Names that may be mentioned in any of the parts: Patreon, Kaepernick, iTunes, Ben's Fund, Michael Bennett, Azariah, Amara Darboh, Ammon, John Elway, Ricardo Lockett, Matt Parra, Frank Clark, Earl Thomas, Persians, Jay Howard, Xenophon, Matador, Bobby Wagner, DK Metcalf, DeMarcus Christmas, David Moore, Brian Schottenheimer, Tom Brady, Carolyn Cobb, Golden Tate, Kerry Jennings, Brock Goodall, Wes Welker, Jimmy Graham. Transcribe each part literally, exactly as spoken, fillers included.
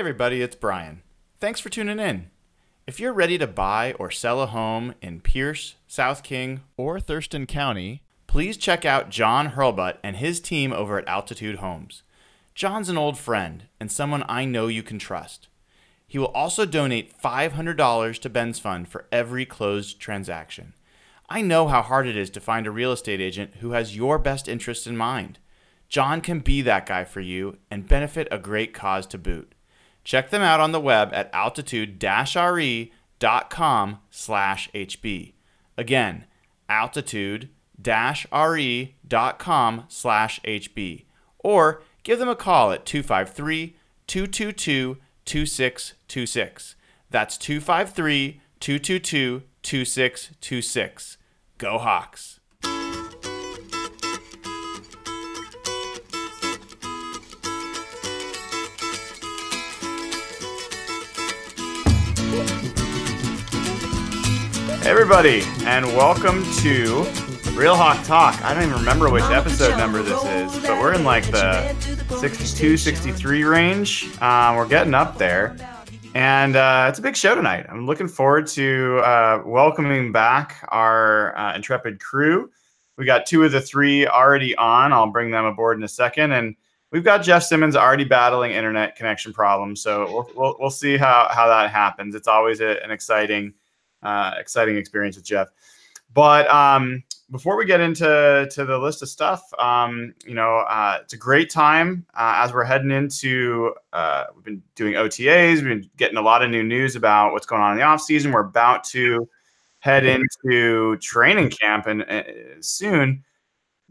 everybody, it's Brian. Thanks for tuning in. If you're ready to buy or sell a home in Pierce, South King, or Thurston County, please check out John Hurlbut and his team over at Altitude Homes. John's an old friend and someone I know you can trust. He will also donate five hundred dollars to Ben's Fund for every closed transaction. I know how hard it is to find a real estate agent who has your best interests in mind. John can be that guy for you and benefit a great cause to boot. Check them out on the web at altitude dash r e dot com slash h b. Again, altitude dash r e dot com slash h b. Or give them a call at two five three, two two two, two six two six. That's two five three, two two two, two six two six. Go Hawks! Hey everybody, and welcome to Real Hawk Talk. I don't even remember which episode number this is, but we're in like the sixty-two, sixty-three range. Um, we're getting up there, and uh, it's a big show tonight. I'm looking forward to uh, welcoming back our uh, intrepid crew. We got two of the three already on. I'll bring them aboard in a second, and we've got Jeff Simmons already battling internet connection problems. So we'll we'll, we'll see how, how that happens. It's always a, an exciting. Uh, exciting experience with Jeff. But um, before we get into to the list of stuff, um, you know, uh, it's a great time uh, as we're heading into, uh, we've been doing O T As, we've been getting a lot of new news about what's going on in the offseason. We're about to head into training camp and uh, soon.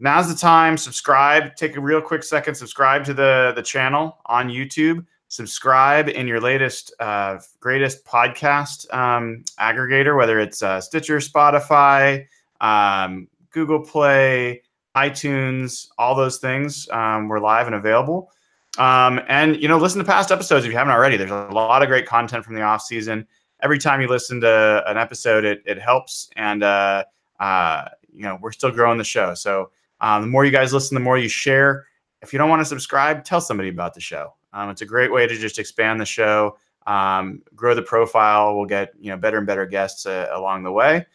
Now's the time. Subscribe. Take a real quick second. Subscribe to the, the channel on YouTube. Subscribe in your latest, uh, greatest podcast um, aggregator, whether it's uh, Stitcher, Spotify, um, Google Play, iTunes, all those things. Um, we're live and available. Um, and, you know, listen to past episodes if you haven't already. There's a lot of great content from the off season. Every time you listen to an episode, it it helps. And, uh, uh, you know, we're still growing the show. So um, the more you guys listen, the more you share. If you don't want to subscribe, tell somebody about the show. Um, it's a great way to just expand the show, um, grow the profile. We'll get, you know, better and better guests uh, along the way.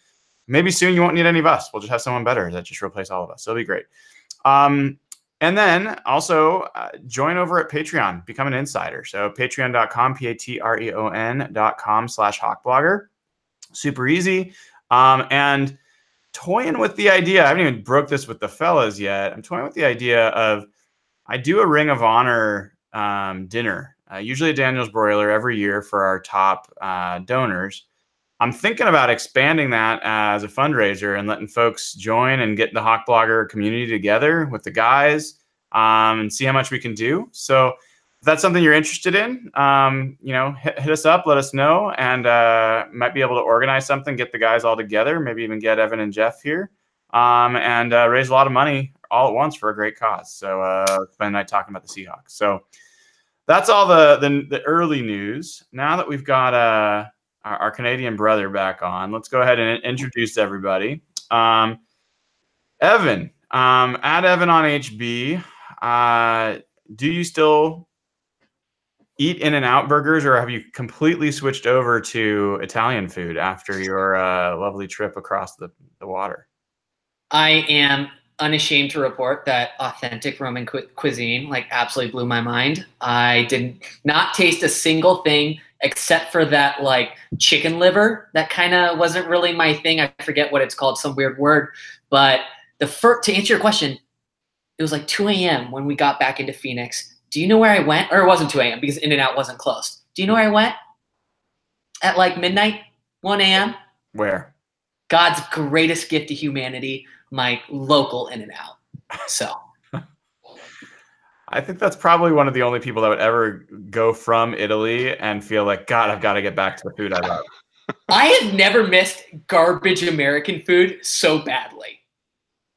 Maybe soon you won't need any of us. We'll just have someone better that just replace all of us. It'll be great. Um, and then also uh, join over at Patreon, become an insider. So patreon dot com, P A T R E O N dot com slash hawkblogger. Super easy. Um, and toying with the idea, I haven't even broke this with the fellas yet. I'm toying with the idea of I do a Ring of Honor Um, dinner, uh, usually at Daniel's Broiler every year for our top uh, donors. I'm thinking about expanding that as a fundraiser and letting folks join and get the Hawk Blogger community together with the guys um, and see how much we can do. So if that's something you're interested in, um, you know, hit, hit us up, let us know, and uh, might be able to organize something, get the guys all together, maybe even get Evan and Jeff here um, and uh, raise a lot of money all at once for a great cause. So uh, spend the night talking about the Seahawks. So that's all the, the the early news. Now that we've got uh, our, our Canadian brother back on, let's go ahead and introduce everybody. Um, Evan, um, at Evan on H B, uh, do you still eat In-N-Out burgers, or have you completely switched over to Italian food after your uh, lovely trip across the, the water? I am unashamed to report that authentic Roman cu- cuisine like absolutely blew my mind. I did not taste a single thing except for that like chicken liver. That kind of wasn't really my thing. I forget what it's called, some weird word. But the fir- to answer your question, it was like two a.m. when we got back into Phoenix. Do you know where I went? Or it wasn't two a.m. because In-N-Out wasn't closed. Do you know where I went? At like midnight, one a.m.? Where? God's greatest gift to humanity, my local In-N-Out. So I think that's probably one of the only people that would ever go from Italy and feel like, God, I've got to get back to the food I love. I have never missed garbage American food so badly.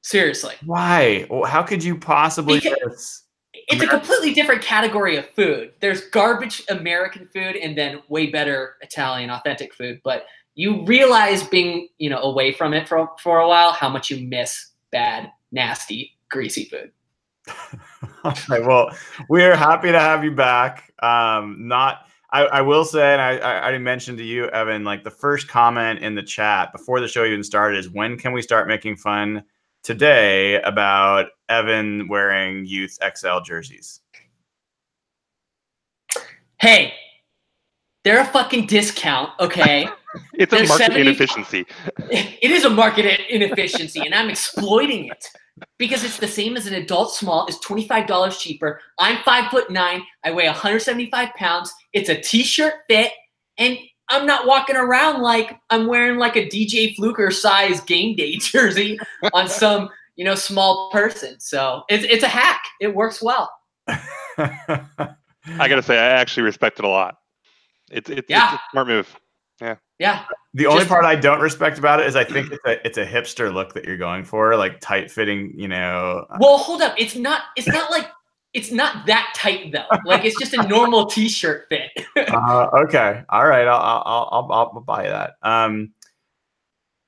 Seriously. Why? Well, how could you possibly? It's American? A completely different category of food. There's garbage American food and then way better Italian authentic food. But you realize being, you know, away from it for, for a while, how much you miss bad, nasty, greasy food. All right. Well, we're happy to have you back. Um, not, I, I will say, and I, I already mentioned to you, Evan, like the first comment in the chat before the show even started is, when can we start making fun today about Evan wearing youth X L jerseys? Hey, they're a fucking discount, okay? It's a market inefficiency. It is a market inefficiency, and I'm exploiting it because it's the same as an adult small. It's twenty-five dollars cheaper. I'm five foot nine. I weigh one hundred seventy-five pounds. It's a t-shirt fit, and I'm not walking around like I'm wearing like a D J Fluker size game day jersey on some, you know, small person. So it's, it's a hack. It works well. I gotta say, I actually respect it a lot. It's it's, yeah. it's a smart move. Yeah. Yeah. The only Just, part I don't respect about it is I think it's a it's a hipster look that you're going for, like tight fitting, you know. Well, hold up. It's not it's not like it's not that tight though. Like it's just a normal t-shirt fit. uh, okay. All right. I'll, I'll I'll I'll buy that. Um,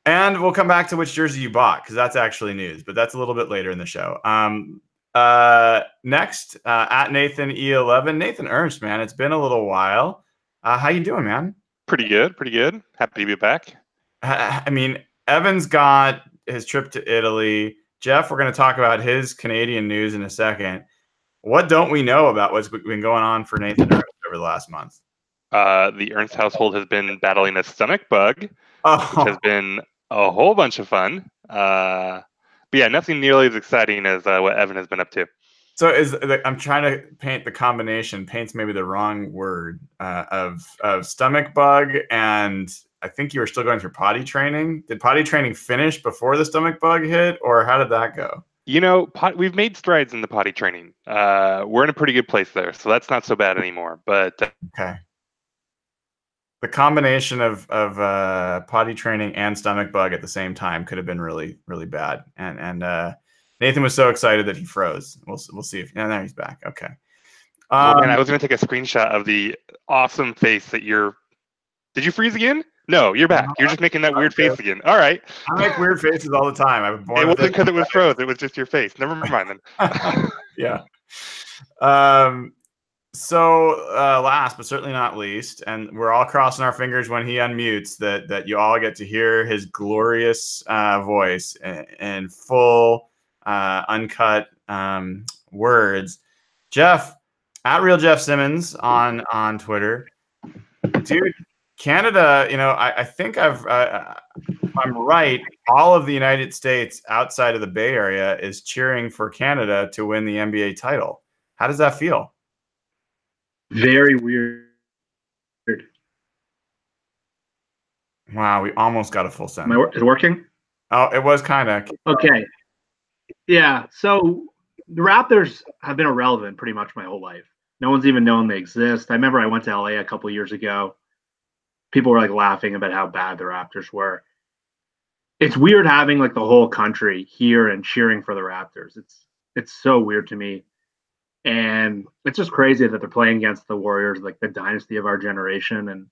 and we'll come back to which jersey you bought because that's actually news, but that's a little bit later in the show. Um, uh, next uh, at Nathan E eleven, Nathan Ernst, man. It's been a little while. Uh, how you doing, man? Pretty good, pretty good. Happy to be back. I mean, Evan's got his trip to Italy. Jeff, we're going to talk about his Canadian news in a second. What don't we know about what's been going on for Nathan Ernst over the last month? Uh, the Ernst household has been battling a stomach bug, oh. which has been a whole bunch of fun. Uh, but yeah, nothing nearly as exciting as uh, what Evan has been up to. So is the, I'm trying to paint the combination, paints maybe the wrong word, uh, of of stomach bug, and I think you were still going through potty training. Did potty training finish before the stomach bug hit, or how did that go? You know, pot, we've made strides in the potty training. Uh, we're in a pretty good place there, so that's not so bad anymore. But uh, okay, the combination of of uh, potty training and stomach bug at the same time could have been really really bad, and and. Uh, Nathan was so excited that he froze. We'll we'll see if and there he's back. Okay. Um, and I was going to take a screenshot of the awesome face that you're. Did you freeze again? No, you're back. You're just making that weird face again. All right. I make weird faces all the time. I was born. It wasn't because it was froze. It was just your face. Never mind then. Yeah. Um. So uh, last but certainly not least, and we're all crossing our fingers when he unmutes that that you all get to hear his glorious uh, voice and, and full. Uh, uncut um, words. Jeff, at Real Jeff Simmons on on Twitter, dude. Canada, you know, I, I think I've uh, I'm right. All of the United States outside of the Bay Area is cheering for Canada to win the N B A title. How does that feel? Very weird. Wow, we almost got a full sentence. Am I, is it working? Oh, it was kind of okay. Yeah, so the Raptors have been irrelevant pretty much my whole life. No one's even known they exist. I remember I went to L A a couple of years ago. People were like laughing about how bad the Raptors were. It's weird having like the whole country here and cheering for the Raptors. It's it's so weird to me. And it's just crazy that they're playing against the Warriors, like the dynasty of our generation, and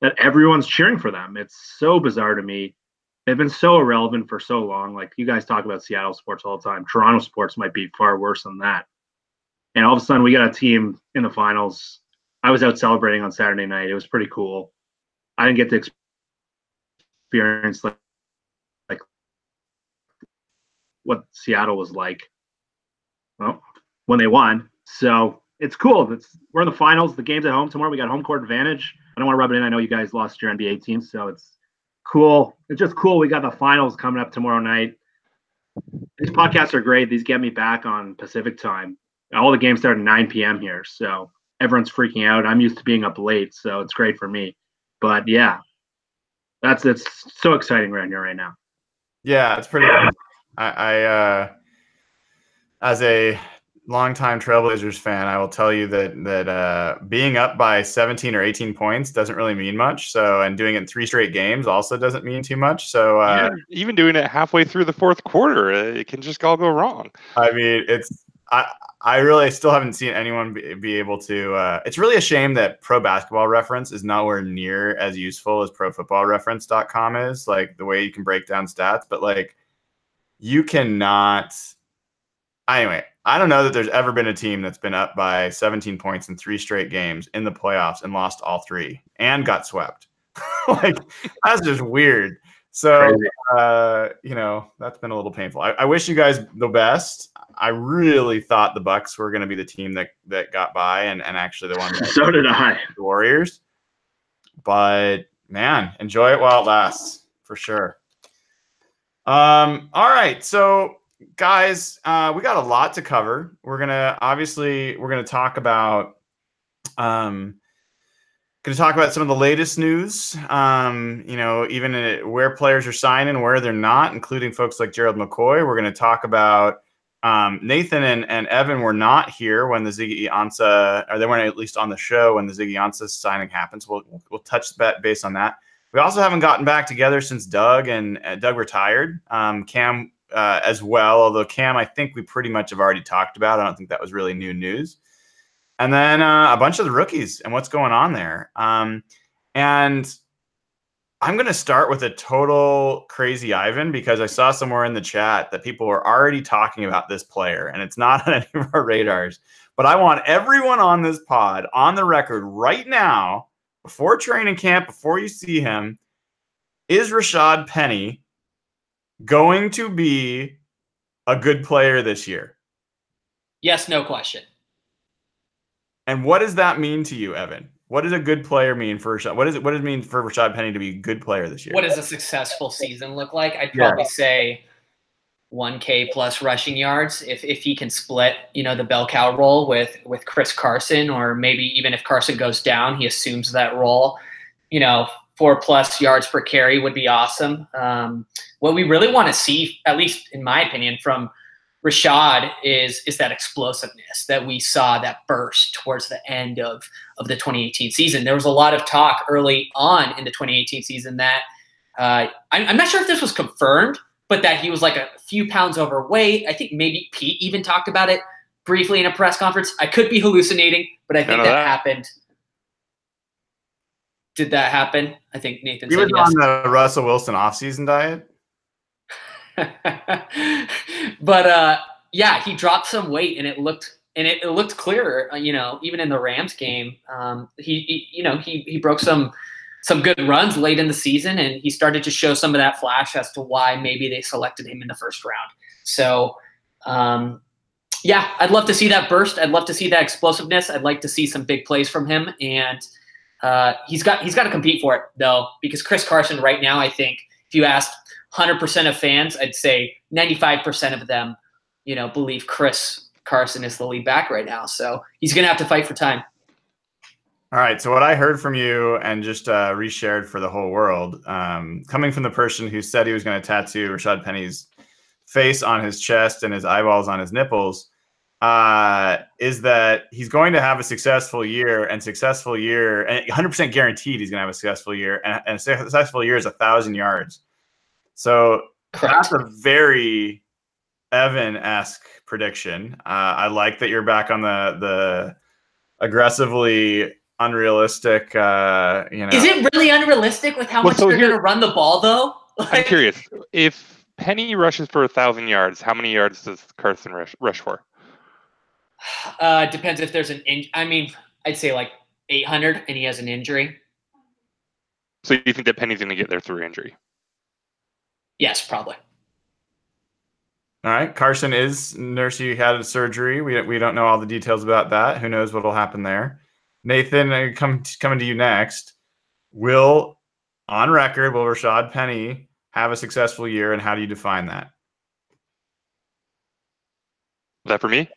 that everyone's cheering for them. It's so bizarre to me. They've been so irrelevant for so long. Like, you guys talk about Seattle sports all the time. Toronto sports might be far worse than that. And all of a sudden, we got a team in the finals. I was out celebrating on Saturday night. It was pretty cool. I didn't get to experience like, like what Seattle was like well, when they won. So it's cool. It's, we're in the finals. The game's at home tomorrow. We got home court advantage. I don't want to rub it in. I know you guys lost your N B A team, so it's cool. It's just cool. We got the finals coming up tomorrow night. These podcasts are great. These get me back on Pacific time. All the games start at nine p m here, so everyone's freaking out. I'm used to being up late, so it's great for me. But yeah, that's it's so exciting right here, right now. Yeah, it's pretty. I, I uh, as a longtime Trailblazers fan, I will tell you that that uh, being up by seventeen or eighteen points doesn't really mean much. So, and doing it in three straight games also doesn't mean too much. So, uh, yeah, even doing it halfway through the fourth quarter, it can just all go wrong. I mean, it's I I really still haven't seen anyone be, be able to. Uh, it's really a shame that Pro Basketball Reference is nowhere near as useful as Pro Football Reference dot com is. Like the way you can break down stats, but like you cannot. Anyway, I don't know that there's ever been a team that's been up by seventeen points in three straight games in the playoffs and lost all three and got swept. Like, that's just weird. So, uh, you know, that's been a little painful. I, I wish you guys the best. I really thought the Bucks were going to be the team that that got by and, and actually the one. So did I. The Warriors. But, man, enjoy it while it lasts, for sure. Um. All right. So, guys, uh, we got a lot to cover. We're going to, obviously, we're going to talk about um, – Going to talk about some of the latest news, um, you know, even in, where players are signing, where they're not, including folks like Gerald McCoy. We're going to talk about um, Nathan and, and Evan were not here when the Ziggy Ansah, or they weren't at least on the show when the Ziggy Ansah signing happens. We'll we'll touch that based on that. We also haven't gotten back together since Doug and uh, Doug retired. Um, Cam uh, as well, although Cam, I think we pretty much have already talked about. I don't think that was really new news. And then uh, a bunch of the rookies and what's going on there. Um, and I'm going to start with a total crazy Ivan, because I saw somewhere in the chat that people were already talking about this player, and it's not on any of our radars. But I want everyone on this pod on the record right now, before training camp, before you see him, is Rashad Penny going to be a good player this year? Yes, no question. And what does that mean to you, Evan? What does a good player mean for Rashad? What does it what does it mean for Rashad Penny to be a good player this year? What does a successful season look like? I'd probably yeah. say one K plus rushing yards. If if he can split, you know, the bell cow role with with Chris Carson, or maybe even if Carson goes down, he assumes that role. You know, four plus yards per carry would be awesome. Um, what we really want to see, at least in my opinion, from Rashad is is that explosiveness that we saw, that burst towards the end of, of the twenty eighteen season. There was a lot of talk early on in the twenty eighteen season that uh, I'm, I'm not sure if this was confirmed, but that he was like a few pounds overweight. I think maybe Pete even talked about it briefly in a press conference. I could be hallucinating, but I think that, that happened. Did that happen? I think Nathan said yes. He was on the Russell Wilson offseason diet. But uh, yeah, he dropped some weight, and it looked and it, it looked clearer. You know, even in the Rams game, um, he, he you know he he broke some some good runs late in the season, and he started to show some of that flash as to why maybe they selected him in the first round. So um, yeah, I'd love to see that burst. I'd love to see that explosiveness. I'd like to see some big plays from him, and uh, he's got he's got to compete for it though, because Chris Carson right now, I think if you asked one hundred percent of fans, I'd say ninety-five percent of them, you know, believe Chris Carson is the lead back right now. So he's going to have to fight for time. All right. So what I heard from you, and just uh, reshared for the whole world, um, coming from the person who said he was going to tattoo Rashad Penny's face on his chest and his eyeballs on his nipples, uh, is that he's going to have a successful year and successful year, and one hundred percent guaranteed he's going to have a successful year, and, and a successful year is one thousand yards. So that's a very Evan-esque prediction. Uh, I like that you're back on the the aggressively unrealistic. Uh, you know, is it really unrealistic with how well, much so they're going to run the ball, though? Like, I'm curious. If Penny rushes for a thousand yards, how many yards does Carson rush, rush for? Uh, depends if there's an. In- I mean, I'd say like eight hundred, and he has an injury. So you think that Penny's going to get there through injury? Yes, probably. All right. Carson is nursery had a surgery. We we don't know all the details about that. Who knows what will happen there. Nathan, I come coming to you next. Will, on record, will Rashad Penny have a successful year, and how do you define that? Is that for me?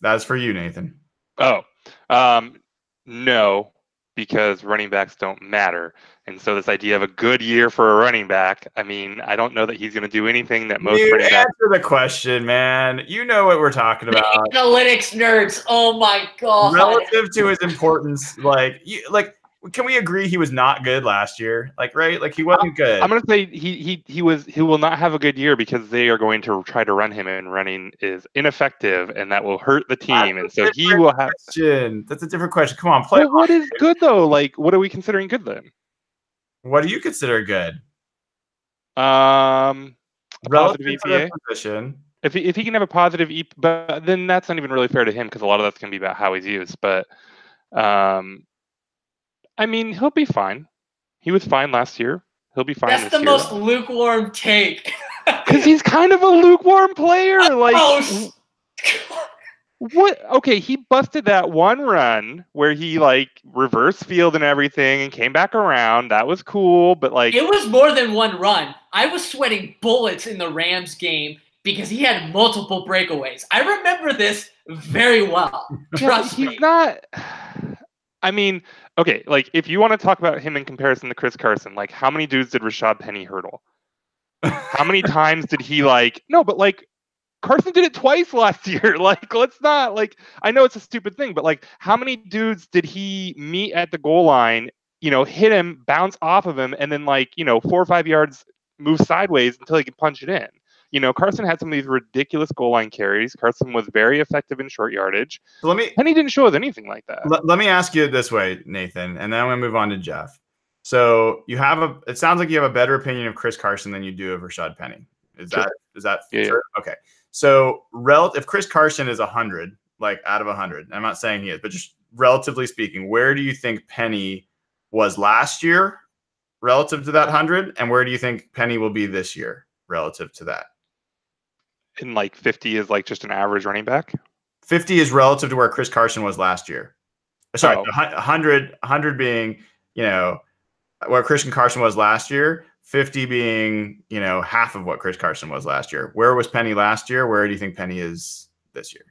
That is for you, Nathan. Oh, um, no. Because running backs don't matter. And so this idea of a good year for a running back, I mean, I don't know that he's going to do anything that most Dude, running backs... answer the question, man. You know what we're talking about. The analytics nerds. Oh, my God. Relative to his importance, like, you, like, can we agree he was not good last year? Like, right? Like, he wasn't good. I'm going to say he he he was he will not have a good year, because they are going to try to run him, and running is ineffective, and that will hurt the team. That's and so he will have. Question. That's a different question. Come on, play. Well, what is good though? Like, what are we considering good then? What do you consider good? Um, relative to the position. If he, if he can have a positive E P, but then that's not even really fair to him because a lot of that's going to be about how he's used. But, um, I mean, he'll be fine. He was fine last year. He'll be fine. That's this the year. Most lukewarm take. Because he's kind of a lukewarm player. Like, oh, what? Okay, he busted that one run where he like reverse field and everything and came back around. That was cool, but like it was more than one run. I was sweating bullets in the Rams game because he had multiple breakaways. I remember this very well. Trust he's me. He's not. I mean, okay, like if you want to talk about him in comparison to Chris Carson, like how many dudes did Rashad Penny hurdle? How many times did he like? No, but like. Carson did it twice last year. Like, let's not, like, I know it's a stupid thing, but, like, how many dudes did he meet at the goal line, you know, hit him, bounce off of him, and then, like, you know, four or five yards move sideways until he could punch it in? You know, Carson had some of these ridiculous goal line carries. Carson was very effective in short yardage. Let me, and he didn't show us anything like that. L- let me ask you this way, Nathan, and then I'm going to move on to Jeff. So you have a, it sounds like you have a better opinion of Chris Carson than you do of Rashad Penny. Is sure. that, is that yeah, true? Yeah. Okay. So, rel- if Chris Carson is one hundred, like out of one hundred, I'm not saying he is, but just relatively speaking, where do you think Penny was last year relative to that one hundred? And where do you think Penny will be this year relative to that? And like fifty is like just an average running back? fifty is relative to where Chris Carson was last year. Sorry, oh. one hundred, one hundred being, you know, where Chris Carson was last year. fifty being, you know, half of what Chris Carson was last year. Where was Penny last year? Where do you think Penny is this year?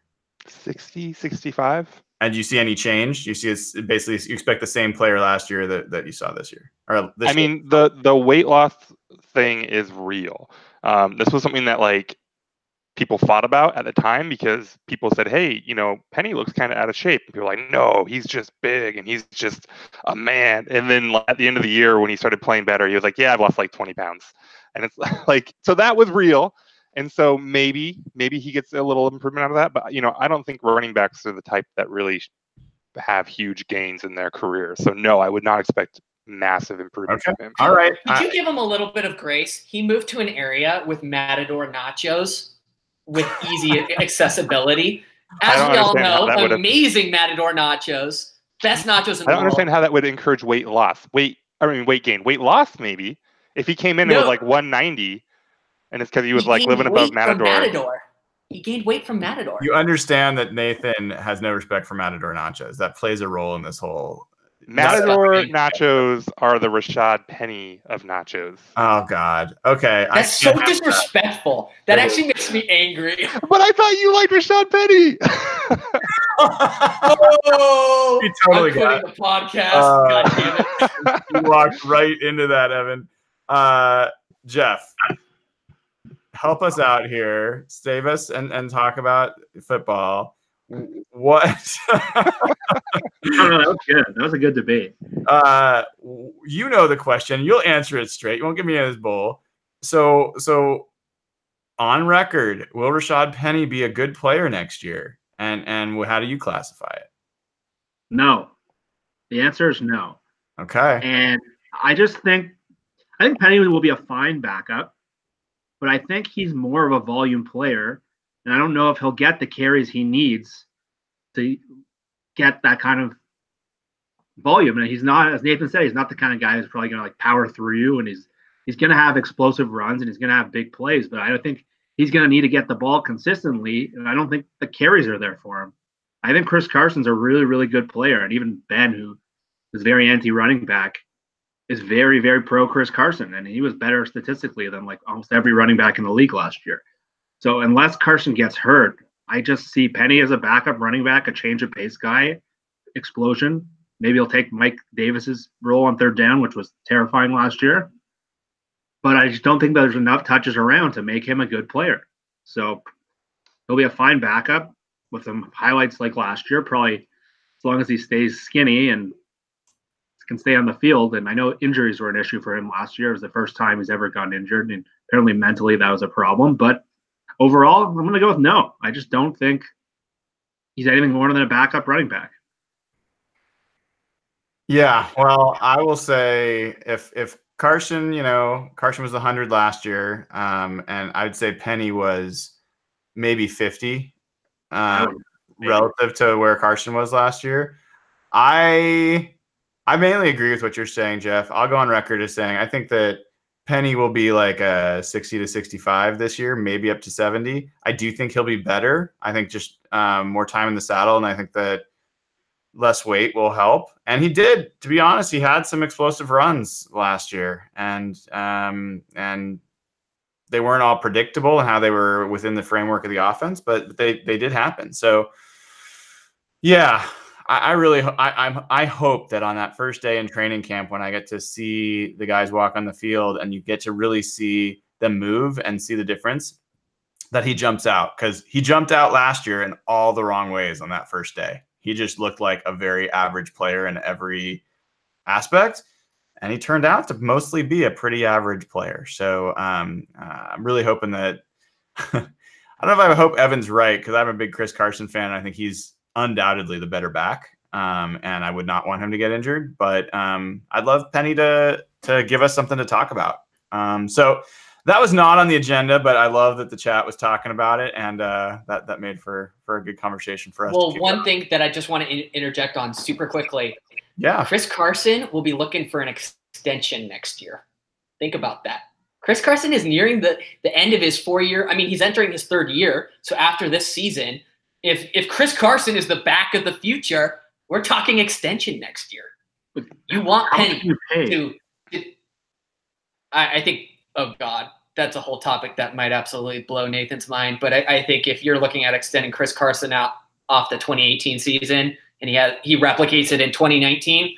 sixty, sixty-five. And do you see any change? Do you see it's basically you expect the same player last year that, that you saw this year? Or this I year? mean, the, the weight loss thing is real. Um, this was something that, like, people thought about at the time because people said, hey, you know, Penny looks kind of out of shape. And people were like, no, he's just big and he's just a man. And then at the end of the year when he started playing better, he was like, yeah, I've lost like twenty pounds. And it's like, so that was real. And so maybe, maybe he gets a little improvement out of that. But, you know, I don't think running backs are the type that really have huge gains in their career. So no, I would not expect massive improvement okay. from him. All right. Did you give him a little bit of grace? He moved to an area with Matador nachos. With easy accessibility. As we all know, amazing Matador nachos. Best nachos in the world. I don't understand how that would encourage weight loss. Weight, I mean, weight gain. Weight loss, maybe. If he came in, it was like one ninety, and it's because he was like living above Matador. Matador. He gained weight from Matador. You understand that Nathan has no respect for Matador nachos. That plays a role in this whole... Matador nachos are the Rashad Penny of nachos. Oh, God. Okay. That's so disrespectful. That actually makes me angry. But I thought you liked Rashad Penny. Oh, you totally got the podcast. Uh, God damn it. You walked right into that, Evan. Uh, Jeff, help us out here. Save us and, and talk about football. What? I don't know, that was good. That was a good debate. Uh, you know the question. You'll answer it straight. You won't give me this bull. So, so on record, will Rashad Penny be a good player next year? And and how do you classify it? No. The answer is no. Okay. And I just think I think Penny will be a fine backup, but I think he's more of a volume player. And I don't know if he'll get the carries he needs to get that kind of volume. And he's not, as Nathan said, he's not the kind of guy who's probably going to like power through you. And he's he's going to have explosive runs and he's going to have big plays. But I don't think he's going to need to get the ball consistently. And I don't think the carries are there for him. I think Chris Carson's a really, really good player. And even Ben, who is very anti-running back, is very, very pro Chris Carson. And he was better statistically than like almost every running back in the league last year. So unless Carson gets hurt, I just see Penny as a backup running back, a change of pace guy, explosion. Maybe he'll take Mike Davis's role on third down, which was terrifying last year. But I just don't think there's enough touches around to make him a good player. So he'll be a fine backup with some highlights like last year, probably as long as he stays skinny and can stay on the field. And I know injuries were an issue for him last year. It was the first time he's ever gotten injured. And apparently mentally that was a problem. But overall, I'm going to go with no. I just don't think he's anything more than a backup running back. Yeah, well, I will say if if Carson, you know, Carson was one hundred last year, um, and I'd say Penny was maybe fifty um, relative to where Carson was last year. I I mainly agree with what you're saying, Jeff. I'll go on record as saying I think that Penny will be like a sixty to sixty-five this year, maybe up to seventy. I do think he'll be better. I think just um, more time in the saddle, and I think that less weight will help. And he did, to be honest, he had some explosive runs last year, and um, and they weren't all predictable in how they were within the framework of the offense, but they they did happen. So, yeah. I really, I, I'm, I hope that on that first day in training camp, when I get to see the guys walk on the field and you get to really see them move and see the difference, that he jumps out, because he jumped out last year in all the wrong ways on that first day. He just looked like a very average player in every aspect, and he turned out to mostly be a pretty average player. So um, uh, I'm really hoping that I don't know if I hope Evan's right, because I'm a big Chris Carson fan. And I think he's undoubtedly the better back, um, and I would not want him to get injured. But um, I'd love Penny to to give us something to talk about. Um, so that was not on the agenda, but I love that the chat was talking about it, and uh, that that made for for a good conversation for us. Well, to one up. thing that I just want to in interject on super quickly. Yeah, Chris Carson will be looking for an extension next year. Think about that. Chris Carson is nearing the the end of his four year. I mean, he's entering his third year. So after this season. If if Chris Carson is the back of the future, we're talking extension next year. But you want Penny to, to I, I think, oh God, that's a whole topic that might absolutely blow Nathan's mind. But I, I think if you're looking at extending Chris Carson out off the twenty eighteen season, and he has, he replicates it in twenty nineteen,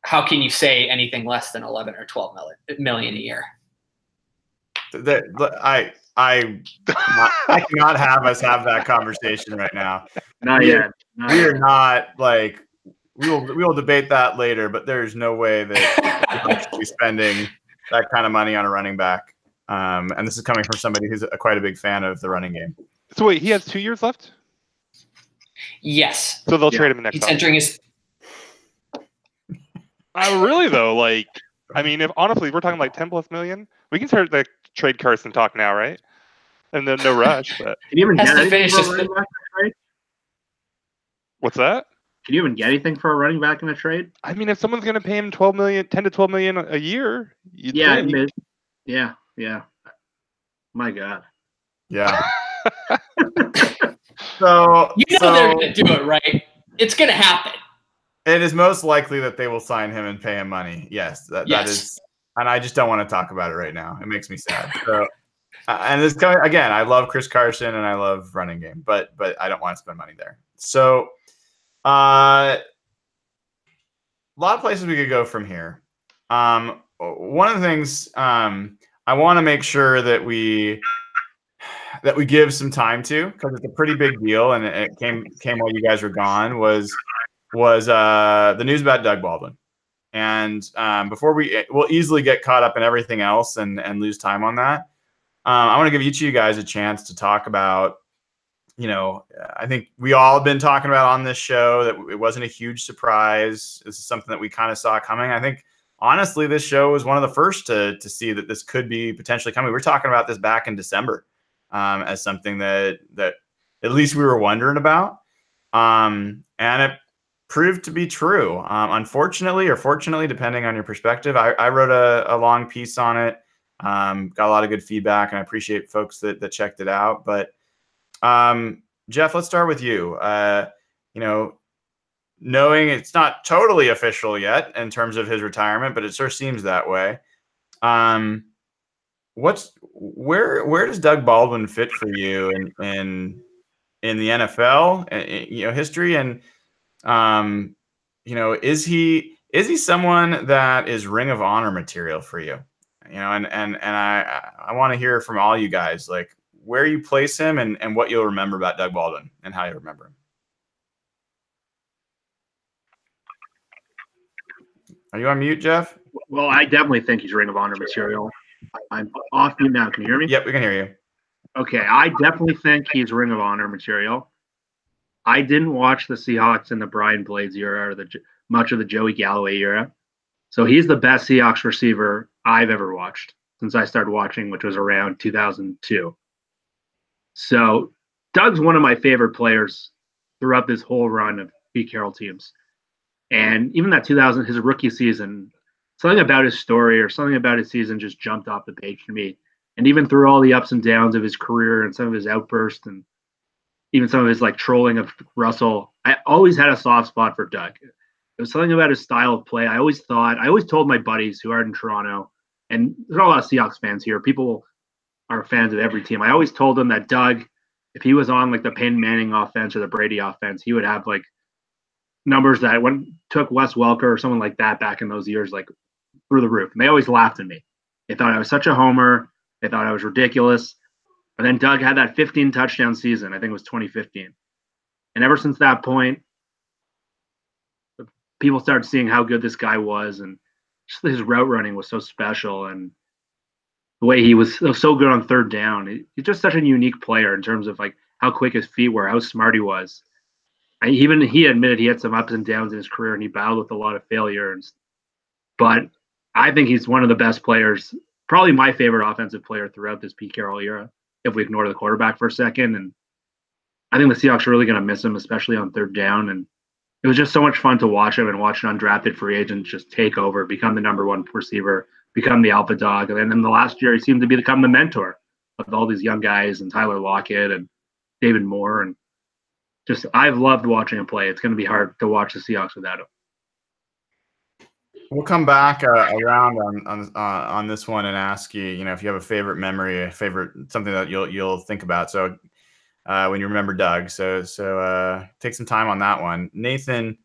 how can you say anything less than eleven or twelve million a year? That, I. I, I cannot have us have that conversation right now. Not yet. Not we are yet. not like we will. We will debate that later. But there is no way that we should be spending that kind of money on a running back. Um, and this is coming from somebody who's a, quite a big fan of the running game. So wait, he has two years left. Yes. So they'll yeah. trade him the next. He's entering his. I really though like. I mean, if honestly, we're talking like ten plus million. We can start the trade Carson talk now, right? And then no rush. But can you even get anything for a running back in a trade? What's that? Can you even get anything for a running back in a trade? I mean, if someone's going to pay him twelve million, ten to twelve million a year, you'd yeah, think. It, yeah, yeah. My God. Yeah. so you know so, they're going to do it right. It's going to happen. It is most likely that they will sign him and pay him money. Yes, that, yes. that is, and I just don't want to talk about it right now. It makes me sad. So, uh, and this coming again. I love Chris Carson and I love running game, but but I don't want to spend money there. So, uh, a lot of places we could go from here. Um, one of the things um, I want to make sure that we that we give some time to, because it's a pretty big deal, and it came came while you guys were gone. Was was uh, the news about Doug Baldwin. And um, before we we'll easily get caught up in everything else and, and lose time on that. Um, I want to give each of you guys a chance to talk about, you know, I think we all have been talking about on this show that it wasn't a huge surprise. This is something that we kind of saw coming. I think, honestly, this show was one of the first to, to see that this could be potentially coming. We were talking about this back in December um, as something that, that at least we were wondering about. Um, and it proved to be true. Um, unfortunately, or fortunately, depending on your perspective, I, I wrote a, a long piece on it. Um, got a lot of good feedback, and I appreciate folks that, that checked it out. But um, Jeff, let's start with you. Uh, you know, knowing it's not totally official yet in terms of his retirement, but it sure seems that way. Um, what's where? Where does Doug Baldwin fit for you in in, in the N F L? In, you know, history and. Um, you know, is he, is he someone that is Ring of Honor material for you? You know, and, and, and I, I want to hear from all you guys, like where you place him and, and what you'll remember about Doug Baldwin and how you remember him. Are you on mute, Jeff? Well, I definitely think he's Ring of Honor material. I'm off mute now. Can you hear me? Yep. We can hear you. Okay. I definitely think he's Ring of Honor material. I didn't watch the Seahawks in the Brian Blades era or the much of the Joey Galloway era. So he's the best Seahawks receiver I've ever watched since I started watching, which was around two thousand two. So Doug's one of my favorite players throughout this whole run of Pete Carroll teams. And even that two thousand, his rookie season, something about his story or something about his season just jumped off the page to me. And even through all the ups and downs of his career and some of his outbursts and even some of his like trolling of Russell, I always had a soft spot for Doug. It was something about his style of play. I always thought, I always told my buddies who are in Toronto, and there's not a lot of Seahawks fans here. People are fans of every team. I always told them that Doug, if he was on like the Peyton Manning offense or the Brady offense, he would have like numbers that went, took Wes Welker or someone like that back in those years, like through the roof. And they always laughed at me. They thought I was such a homer. They thought I was ridiculous. And then Doug had that fifteen touchdown season. I think it was twenty fifteen. And ever since that point, people started seeing how good this guy was. And just his route running was so special. And the way he was so good on third down. He's just such a unique player in terms of like how quick his feet were, how smart he was. I, even he admitted he had some ups and downs in his career and he battled with a lot of failures. But I think he's one of the best players, probably my favorite offensive player throughout this Pete Carroll era, if we ignore the quarterback for a second. And I think the Seahawks are really going to miss him, especially on third down. And it was just so much fun to watch him and watch an undrafted free agent just take over, become the number one receiver, become the alpha dog. And then the last year, he seemed to become the mentor of all these young guys and Tyler Lockett and David Moore. And just, I've loved watching him play. It's going to be hard to watch the Seahawks without him. We'll come back uh, around on on, uh, on this one and ask you, you know, if you have a favorite memory, a favorite, something that you'll, you'll think about. So uh, when you remember Doug, so, so uh, take some time on that one. Nathan,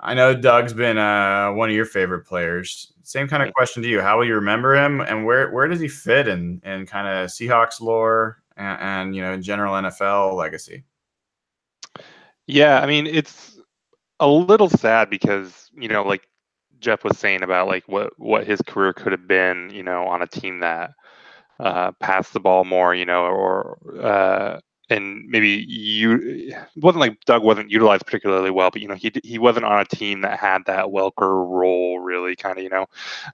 I know Doug's been uh, one of your favorite players. Same kind of question to you. How will you remember him, and where where does he fit in, in kind of Seahawks lore and, and you know general N F L legacy? Yeah, I mean, it's a little sad because, you know, like Jeff was saying about like what, what his career could have been, you know, on a team that uh, passed the ball more, you know, or uh, – and maybe you it wasn't like Doug wasn't utilized particularly well, but, you know, he he wasn't on a team that had that Welker role really kind of, you know,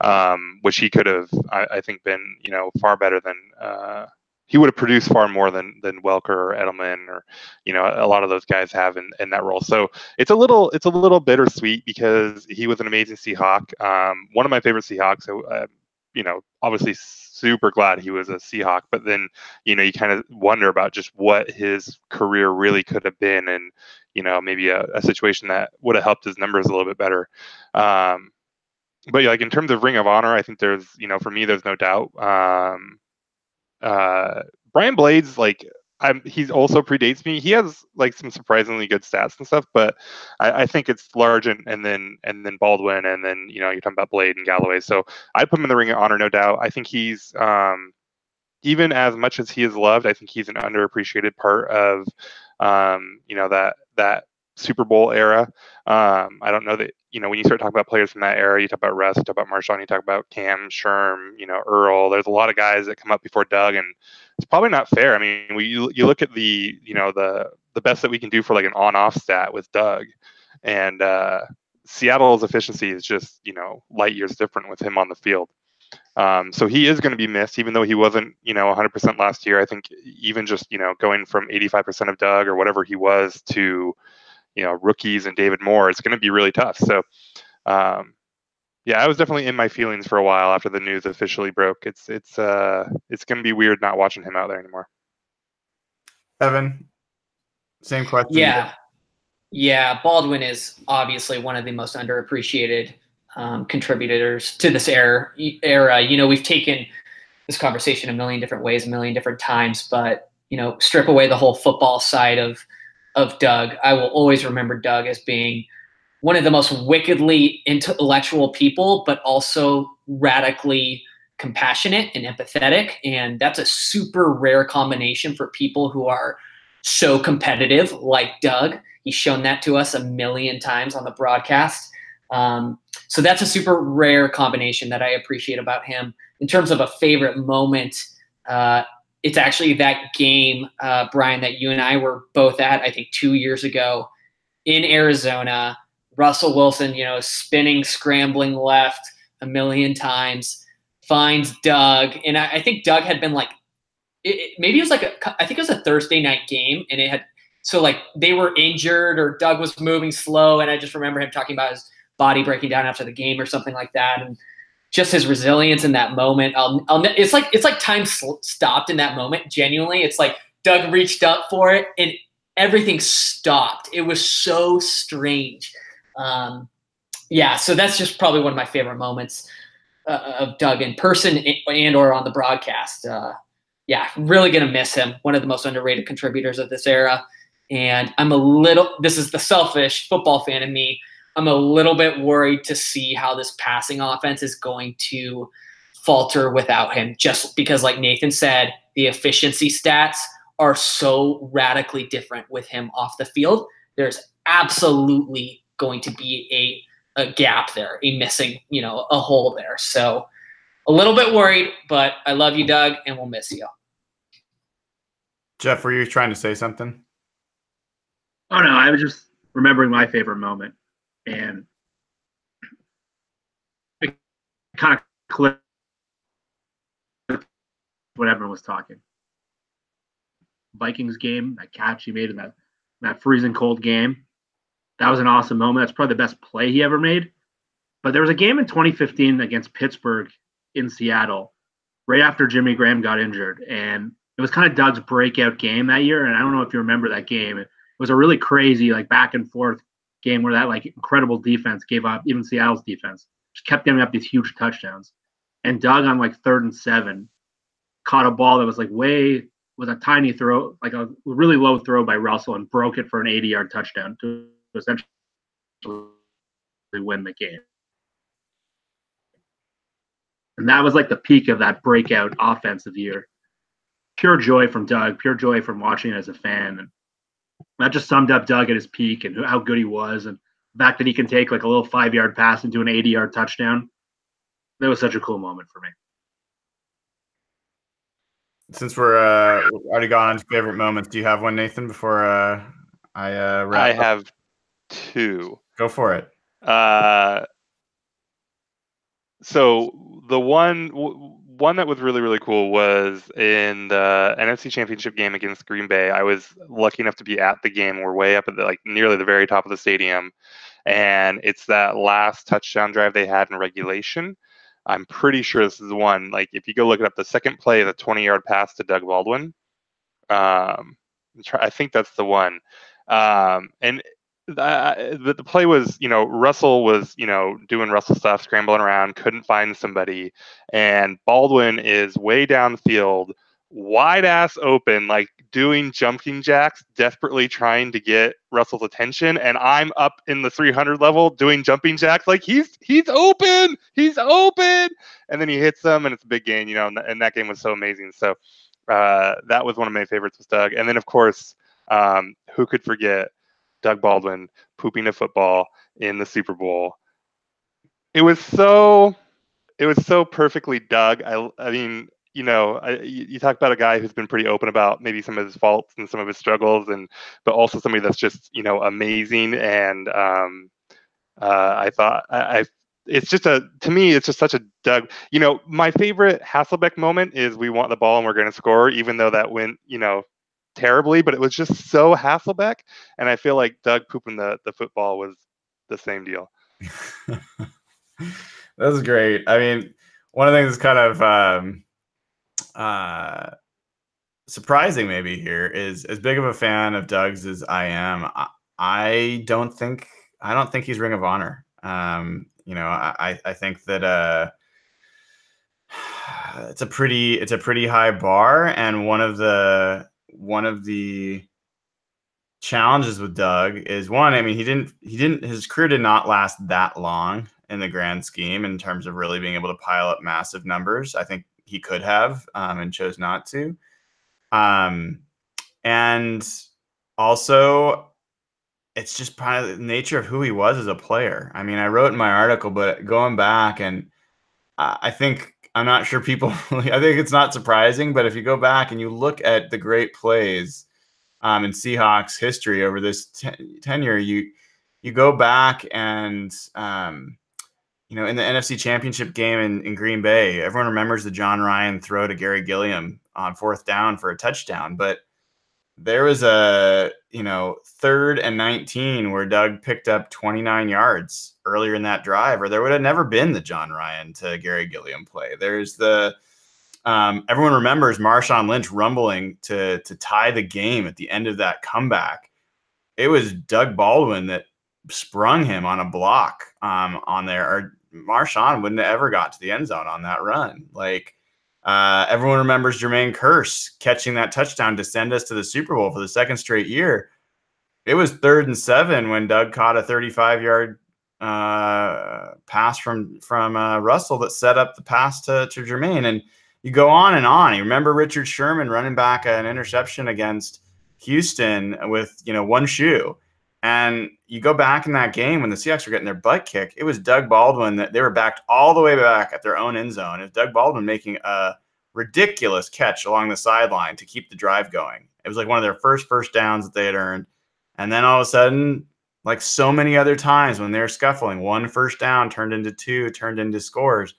um, which he could have, I, I think, been, you know, far better than uh, he would have produced far more than than Welker or Edelman or, you know, a lot of those guys have in, in that role. So it's a little it's a little bittersweet because he was an amazing Seahawk. Um, one of my favorite Seahawks. So, uh, you know, obviously super glad he was a Seahawk, but then, you know, you kind of wonder about just what his career really could have been and, you know, maybe a, a situation that would have helped his numbers a little bit better. Um, but like in terms of Ring of Honor, I think there's, you know, for me, there's no doubt. Um, uh, Brian Blades, like, I'm, he's also predates me. He has like some surprisingly good stats and stuff, but I, I think it's large and, and then and then Baldwin and then, you know, you're talking about Blade and Galloway. So I put him in the Ring of Honor, no doubt. I think he's um, even as much as he is loved, I think he's an underappreciated part of um, you know, that that Super Bowl era. Um, I don't know that, you know, when you start talking about players from that era, you talk about Russ, you talk about Marshawn, you talk about Cam, Sherm, you know, Earl. There's a lot of guys that come up before Doug, and it's probably not fair. I mean, we, you, you look at the, you know, the the best that we can do for like an on-off stat with Doug, and uh, Seattle's efficiency is just, you know, light years different with him on the field. Um, so he is going to be missed, even though he wasn't, you know, one hundred percent last year. I think even just, you know, going from eighty-five percent of Doug or whatever he was to, you know, rookies and David Moore, it's going to be really tough. So, um, yeah, I was definitely in my feelings for a while after the news officially broke. It's, it's, uh, it's going to be weird not watching him out there anymore. Evan, same question. Yeah. Yeah. Baldwin is obviously one of the most underappreciated, um, contributors to this era, era. You know, we've taken this conversation a million different ways, a million different times, but, you know, strip away the whole football side of, of Doug. I will always remember Doug as being one of the most wickedly intellectual people, but also radically compassionate and empathetic. And that's a super rare combination for people who are so competitive like Doug. He's shown that to us a million times on the broadcast. Um, so that's a super rare combination that I appreciate about him. In terms of a favorite moment, uh, it's actually that game, uh, Brian, that you and I were both at, I think two years ago in Arizona. Russell Wilson, you know, spinning, scrambling left a million times, finds Doug. And I, I think Doug had been like it, it, maybe it was like a, I think it was a Thursday night game, and it had, so like they were injured or Doug was moving slow. And I just remember him talking about his body breaking down after the game or something like that. And just his resilience in that moment. I'll, I'll, it's like, it's like time sl- stopped in that moment. Genuinely. It's like Doug reached up for it and everything stopped. It was so strange. Um, yeah. So that's just probably one of my favorite moments uh, of Doug in person and, and or on the broadcast. Uh, yeah. Really going to miss him. One of the most underrated contributors of this era. And I'm a little, this is the selfish football fan in me, I'm a little bit worried to see how this passing offense is going to falter without him, just because, like Nathan said, the efficiency stats are so radically different with him off the field. There's absolutely going to be a, a gap there, a missing, you know, a hole there. So a little bit worried, but I love you, Doug, and we'll miss you. Jeff, were you trying to say something? Oh, no, I was just remembering my favorite moment. And it kind of clicked when everyone was talking. Vikings game, that catch he made in that, that freezing cold game. That was an awesome moment. That's probably the best play he ever made. But there was a game in twenty fifteen against Pittsburgh in Seattle right after Jimmy Graham got injured. And it was kind of Doug's breakout game that year. And I don't know if you remember that game. It was a really crazy, like, back and forth game where that, like, incredible defense gave up, even Seattle's defense, just kept giving up these huge touchdowns. And Doug on, like, third and seven caught a ball that was, like, way – was a tiny throw, like a really low throw by Russell, and broke it for an eighty-yard touchdown to essentially win the game. And that was, like, the peak of that breakout offensive year. Pure joy from Doug, pure joy from watching it as a fan. And that just summed up Doug at his peak and how good he was, and the fact that he can take like a little five-yard pass into an eighty-yard touchdown. That was such a cool moment for me. Since we're uh, already gone on to favorite moments, do you have one, Nathan, before uh, I uh, wrap I up? Have two. Go for it. Uh, so the one w- – One that was really, really cool was in the N F C Championship game against Green Bay. I was lucky enough to be at the game. We're way up at the, like, nearly the very top of the stadium. And it's that last touchdown drive they had in regulation. I'm pretty sure this is the one. Like, if you go look it up, the second play, the twenty-yard pass to Doug Baldwin. Um, I think that's the one. Um, and the, the play was, you know, Russell was, you know, doing Russell stuff, scrambling around, couldn't find somebody. And Baldwin is way downfield, wide ass open, like doing jumping jacks, desperately trying to get Russell's attention. And I'm up in the three hundred level doing jumping jacks. Like, he's, he's open, he's open. And then he hits them, and it's a big game, you know, and, and that game was so amazing. So uh, that was one of my favorites with Doug. And then, of course, um, who could forget Doug Baldwin pooping a football in the Super Bowl. It was so, it was so perfectly Doug. I, I mean, you know, I, you talk about a guy who's been pretty open about maybe some of his faults and some of his struggles, and but also somebody that's just, you know, amazing. And um, uh, I thought I, I, it's just a, to me, it's just such a Doug. You know, my favorite Hasselbeck moment is we want the ball and we're going to score, even though that went, you know, terribly, but it was just so Hasselbeck, and I feel like Doug pooping the, the football was the same deal. That's great. I mean, one of the things that's kind of um, uh, surprising maybe here is, as big of a fan of Doug's as I am, I, I don't think I don't think he's Ring of Honor. Um, you know, I I think that uh, it's a pretty it's a pretty high bar, and one of the One of the challenges with Doug is one, I mean, he didn't, he didn't, his career did not last that long in the grand scheme in terms of really being able to pile up massive numbers. I think he could have um, and chose not to. Um, and also, it's just kind of the nature of who he was as a player. I mean, I wrote in my article, but going back, and I think, I'm not sure people, I think it's not surprising, but if you go back and you look at the great plays um, in Seahawks history over this ten- tenure, you you go back and um, you know, in the N F C Championship game in, in Green Bay, everyone remembers the John Ryan throw to Gary Gilliam on fourth down for a touchdown. But there was a, you know, third and nineteen where Doug picked up twenty-nine yards earlier in that drive, or there would have never been the John Ryan to Gary Gilliam play. There's the, um, everyone remembers Marshawn Lynch rumbling to, to tie the game at the end of that comeback. It was Doug Baldwin that sprung him on a block um, on there, or Marshawn wouldn't have ever got to the end zone on that run. Like, Uh, everyone remembers Jermaine Kearse catching that touchdown to send us to the Super Bowl for the second straight year. It was third and seven when Doug caught a thirty-five-yard uh, pass from from uh, Russell that set up the pass to, to Jermaine. And you go on and on. You remember Richard Sherman running back an interception against Houston with, you know, one shoe. And you go back in that game when the Seahawks were getting their butt kicked, it was Doug Baldwin that they were backed all the way back at their own end zone. It was Doug Baldwin making a ridiculous catch along the sideline to keep the drive going. It was like one of their first first downs that they had earned. And then all of a sudden, like so many other times when they were scuffling, one first down turned into two, turned into scores.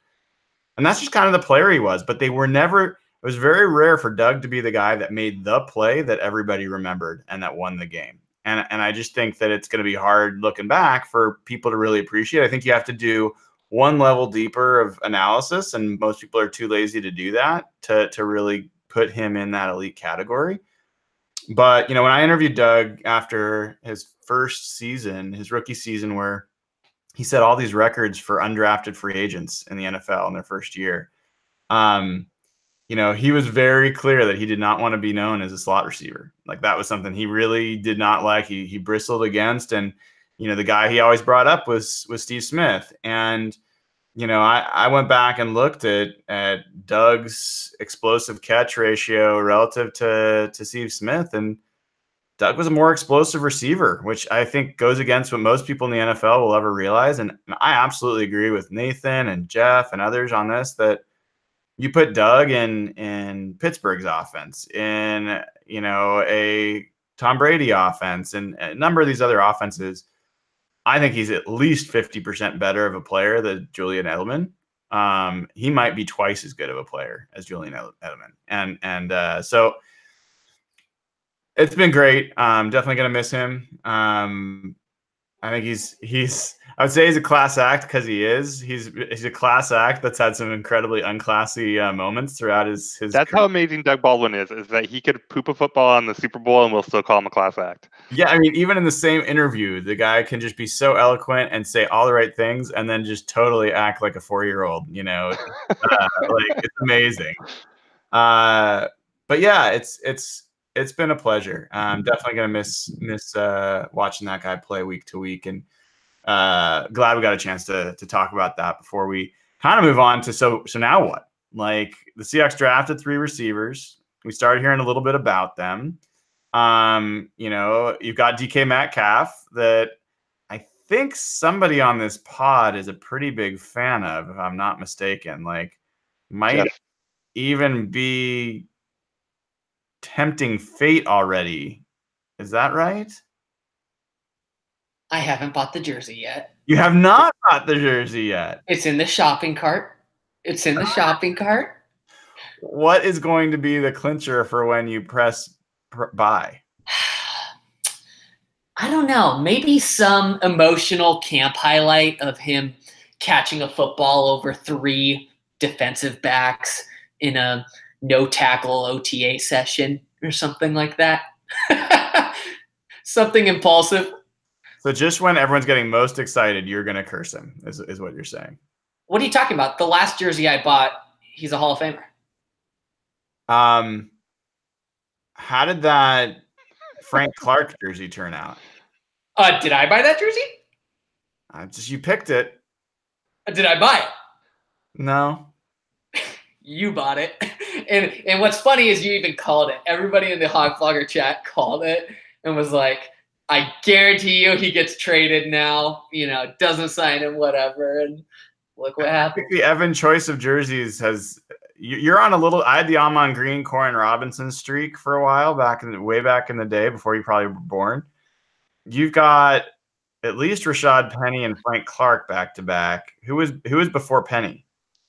And that's just kind of the player he was. But they were never – it was very rare for Doug to be the guy that made the play that everybody remembered and that won the game. And and I just think that it's going to be hard looking back for people to really appreciate. I think you have to do one level deeper of analysis, and most people are too lazy to do that to, to really put him in that elite category. But, you know, when I interviewed Doug after his first season, his rookie season, where he set all these records for undrafted free agents in the N F L in their first year, um, you know, he was very clear that he did not want to be known as a slot receiver. Like, that was something he really did not like. He he bristled against. And, you know, the guy he always brought up was, was Steve Smith. And, you know, I, I went back and looked at, at Doug's explosive catch ratio relative to, to Steve Smith. And Doug was a more explosive receiver, which I think goes against what most people in the N F L will ever realize. And, and I absolutely agree with Nathan and Jeff and others on this, that you put Doug in in Pittsburgh's offense, in, you know, a Tom Brady offense, and a number of these other offenses, I think he's at least fifty percent better of a player than Julian Edelman. Um, he might be twice as good of a player as Julian Edelman. And and uh, so it's been great. I'm definitely going to miss him. Um, I think he's he's I would say he's a class act because he is. He's he's a class act that's had some incredibly unclassy uh, moments throughout his his. That's career. How amazing Doug Baldwin is, is that he could poop a football on the Super Bowl and we'll still call him a class act. Yeah, I mean, even in the same interview, the guy can just be so eloquent and say all the right things and then just totally act like a four-year-old, you know. uh, like, it's amazing. Uh, but yeah, it's it's It's been a pleasure. I'm definitely going to miss miss uh, watching that guy play week to week, and uh, glad we got a chance to to talk about that before we kind of move on to so so now what? Like, the Seahawks drafted three receivers. We started hearing a little bit about them. Um, you know, you've got D K Metcalf that I think somebody on this pod is a pretty big fan of, if I'm not mistaken. Like, might yeah. even be tempting fate already. Is that right? I haven't bought the jersey yet. You have not bought the jersey yet. It's in the shopping cart. It's in the shopping cart. What is going to be the clincher for when you press pr- buy? I don't know. Maybe some emotional camp highlight of him catching a football over three defensive backs in a no tackle O T A session or something like that. Something impulsive. So just when everyone's getting most excited, you're going to curse him, is, is what you're saying. What are you talking about? The last jersey I bought, he's a Hall of Famer. Um, how did that Frank Clark jersey turn out? Uh, did I buy that jersey? I just, you picked it. Did I buy it? No. You bought it. And and what's funny is you even called it. Everybody in the Hog Flogger chat called it and was like, I guarantee you he gets traded now, you know, doesn't sign him, whatever. And look what happened. I think the Evan choice of jerseys has – you're on a little – I had the Amon Green, Corin Robinson streak for a while back in the, way back in the day before you probably were born. You've got at least Rashad Penny and Frank Clark back to back. Who was who was before Penny?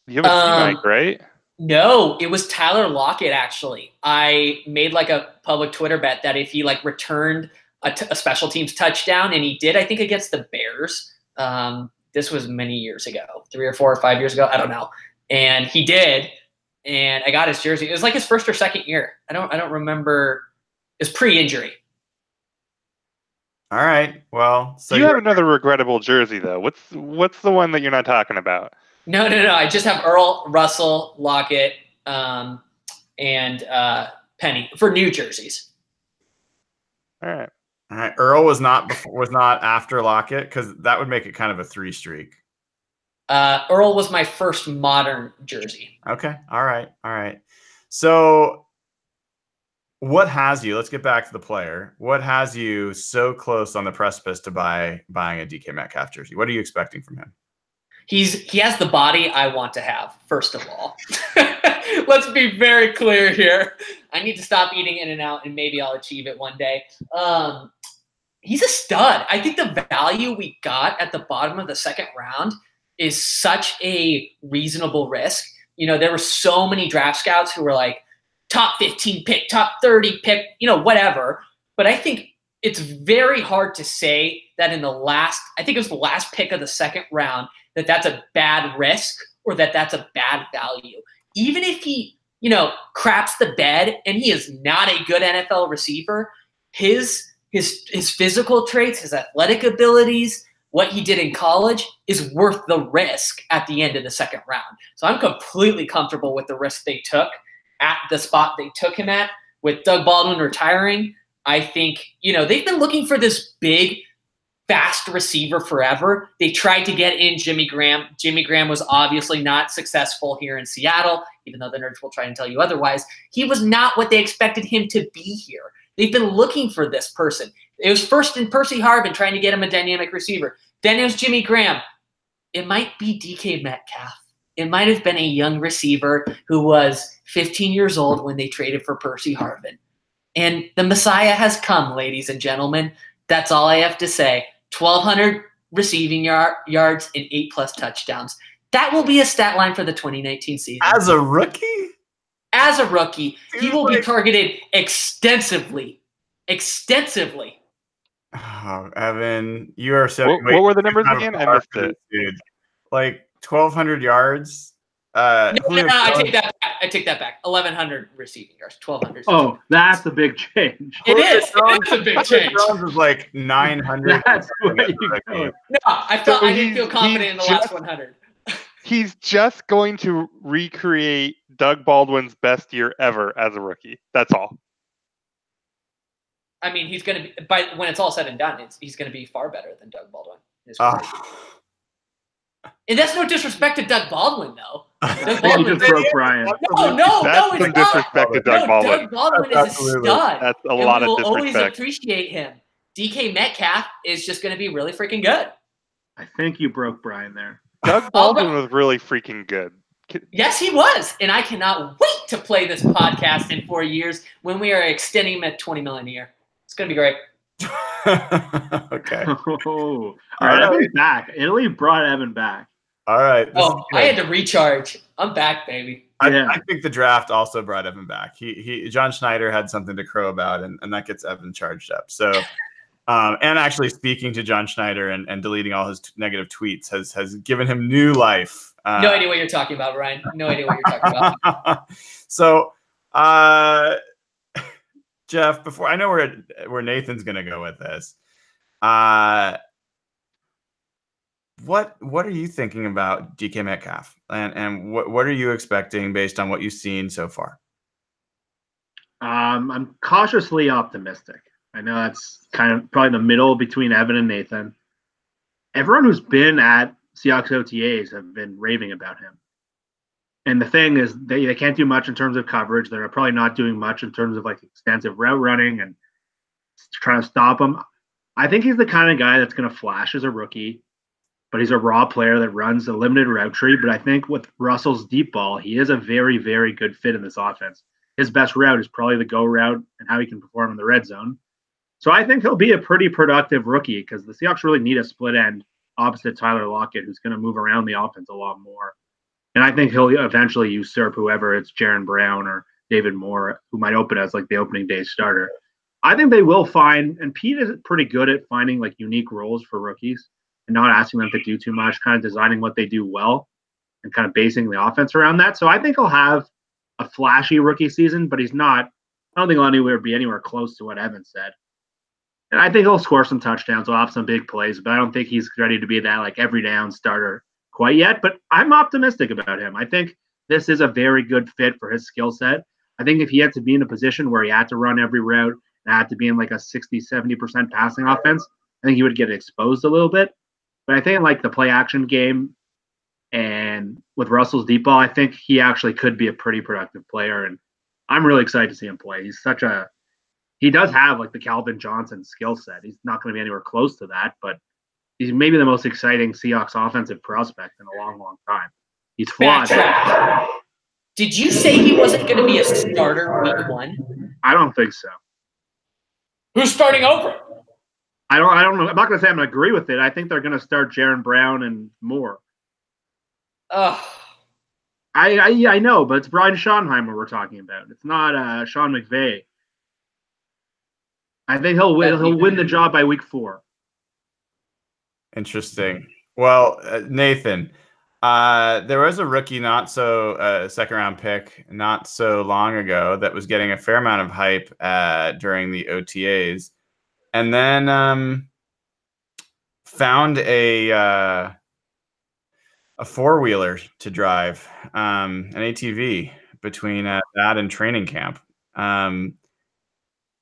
You haven't um, seen Mike, right? No, it was Tyler Lockett, actually. I made like a public Twitter bet that if he like returned a, t- a special teams touchdown, and he did, I think against the Bears. Um, this was many years ago, three or four or five years ago. I don't know. And he did, and I got his jersey. It was like his first or second year. I don't I don't remember. It was pre-injury. All right. Well, so you have another regrettable jersey, though. What's what's the one that you're not talking about? No, no, no. I just have Earl, Russell, Lockett, um, and uh, Penny for new jerseys. All right. All right. Earl was not before, was not after Lockett, because that would make it kind of a three streak. Uh, Earl was my first modern jersey. Okay. All right. All right. So what has you, let's get back to the player. What has you so close on the precipice to buy buying a D K Metcalf jersey? What are you expecting from him? He's he has the body I want to have, first of all. Let's be very clear here. I need to stop eating In-N-Out, and maybe I'll achieve it one day. Um, he's a stud. I think the value we got at the bottom of the second round is such a reasonable risk. You know, there were so many draft scouts who were like, top fifteen pick, top thirty pick, you know, whatever. But I think it's very hard to say that in the last, I think it was the last pick of the second round, that that's a bad risk or that that's a bad value. Even if he, you know, craps the bed and he is not a good N F L receiver, his his his physical traits, his athletic abilities, what he did in college is worth the risk at the end of the second round. So I'm completely comfortable with the risk they took at the spot they took him at. With Doug Baldwin retiring, I think, you know, they've been looking for this big, fast receiver forever. They tried to get in Jimmy Graham. Jimmy Graham was obviously not successful here in Seattle, even though the nerds will try and tell you otherwise. He was not what they expected him to be here. They've been looking for this person. It was first in Percy Harvin trying to get him a dynamic receiver. Then it was Jimmy Graham. It might be D K Metcalf. It might have been a young receiver who was fifteen years old when they traded for Percy Harvin. And the Messiah has come, ladies and gentlemen. That's all I have to say. twelve hundred receiving yard, yards and eight-plus touchdowns. That will be a stat line for the twenty nineteen season. As a rookie? As a rookie. Dude, he will like- be targeted extensively. Extensively. Oh, Evan, you are so. What, wait, what were the numbers again? I missed it, dude. Like twelve hundred yards. Uh, no, no, no, I take that back. I take that back. eleven hundred receiving yards. twelve hundred. Oh, that's a big change. It is. It's a big change. Jones is like nine hundred. That's where you go. No, I felt so I didn't feel confident in the just, last one hundred. He's just going to recreate Doug Baldwin's best year ever as a rookie. That's all. I mean, he's going to be, by when it's all said and done, it's, he's going to be far better than Doug Baldwin. Uh, and that's no disrespect to Doug Baldwin, though. Doug Baldwin, you just broke Brian. No, no, that's no, it's not. That's disrespect to Doug Baldwin. No, Doug Baldwin that's is a stud. That's a lot of disrespect. And we will always appreciate him. D K Metcalf is just going to be really freaking good. I think you broke Brian there. Doug Baldwin was really freaking good. Yes, he was. And I cannot wait to play this podcast in four years when we are extending him at twenty million dollars a year. It's going to be great. Okay. Oh, all right, Evan's back. Italy brought Evan back. All right. Oh, I had to recharge. I'm back, baby. I, yeah. I think the draft also brought Evan back. He, he, John Schneider had something to crow about, and, and that gets Evan charged up. So, um, and actually speaking to John Schneider and, and deleting all his t- negative tweets has has given him new life. Uh, no idea what you're talking about, Ryan. No idea what you're talking about. So, uh. Jeff, before I know where where Nathan's going to go with this, uh, what what are you thinking about D K Metcalf, and and what what are you expecting based on what you've seen so far? Um, I'm cautiously optimistic. I know that's kind of probably the middle between Evan and Nathan. Everyone who's been at Seahawks O T As have been raving about him. And the thing is, they, they can't do much in terms of coverage. They're probably not doing much in terms of like extensive route running and trying to stop him. I think he's the kind of guy that's going to flash as a rookie, but he's a raw player that runs a limited route tree. But I think with Russell's deep ball, he is a very, very good fit in this offense. His best route is probably the go route and how he can perform in the red zone. So I think he'll be a pretty productive rookie because the Seahawks really need a split end opposite Tyler Lockett, who's going to move around the offense a lot more. And I think he'll eventually usurp whoever, it's Jaron Brown or David Moore, who might open as like the opening day starter. I think they will find, and Pete is pretty good at finding like unique roles for rookies and not asking them to do too much, kind of designing what they do well and kind of basing the offense around that. So I think he'll have a flashy rookie season, but he's not, I don't think he'll anywhere be anywhere close to what Evan said. And I think he'll score some touchdowns. He'll have some big plays, but I don't think he's ready to be that like every down starter quite yet. But I'm optimistic about him. I think this is a very good fit for his skill set. I think if he had to be in a position where he had to run every route and had to be in like a sixty, seventy percent passing offense, I think he would get exposed a little bit. But I think like the play action game and with Russell's deep ball, I think he actually could be a pretty productive player. And I'm really excited to see him play. He's such a, he does have like the Calvin Johnson skill set. He's not going to be anywhere close to that, but he's maybe the most exciting Seahawks offensive prospect in a long, long time. He's flawed. Did you say he wasn't going to be a starter week one? I don't think so. Who's starting over? I don't. I don't know. I'm not going to say I'm going to agree with it. I think they're going to start Jaron Brown and Moore. Ugh. I, I yeah, I know, but it's Brian Schottenheimer we're talking about. It's not uh, Sean McVay. I think he'll win. He'll win the job by week four. Interesting. Well, uh, Nathan, uh, there was a rookie, not so uh, second round pick, not so long ago that was getting a fair amount of hype uh, during the O T As, and then um, found a uh, a four wheeler to drive, um, an A T V between uh, that and training camp. Um,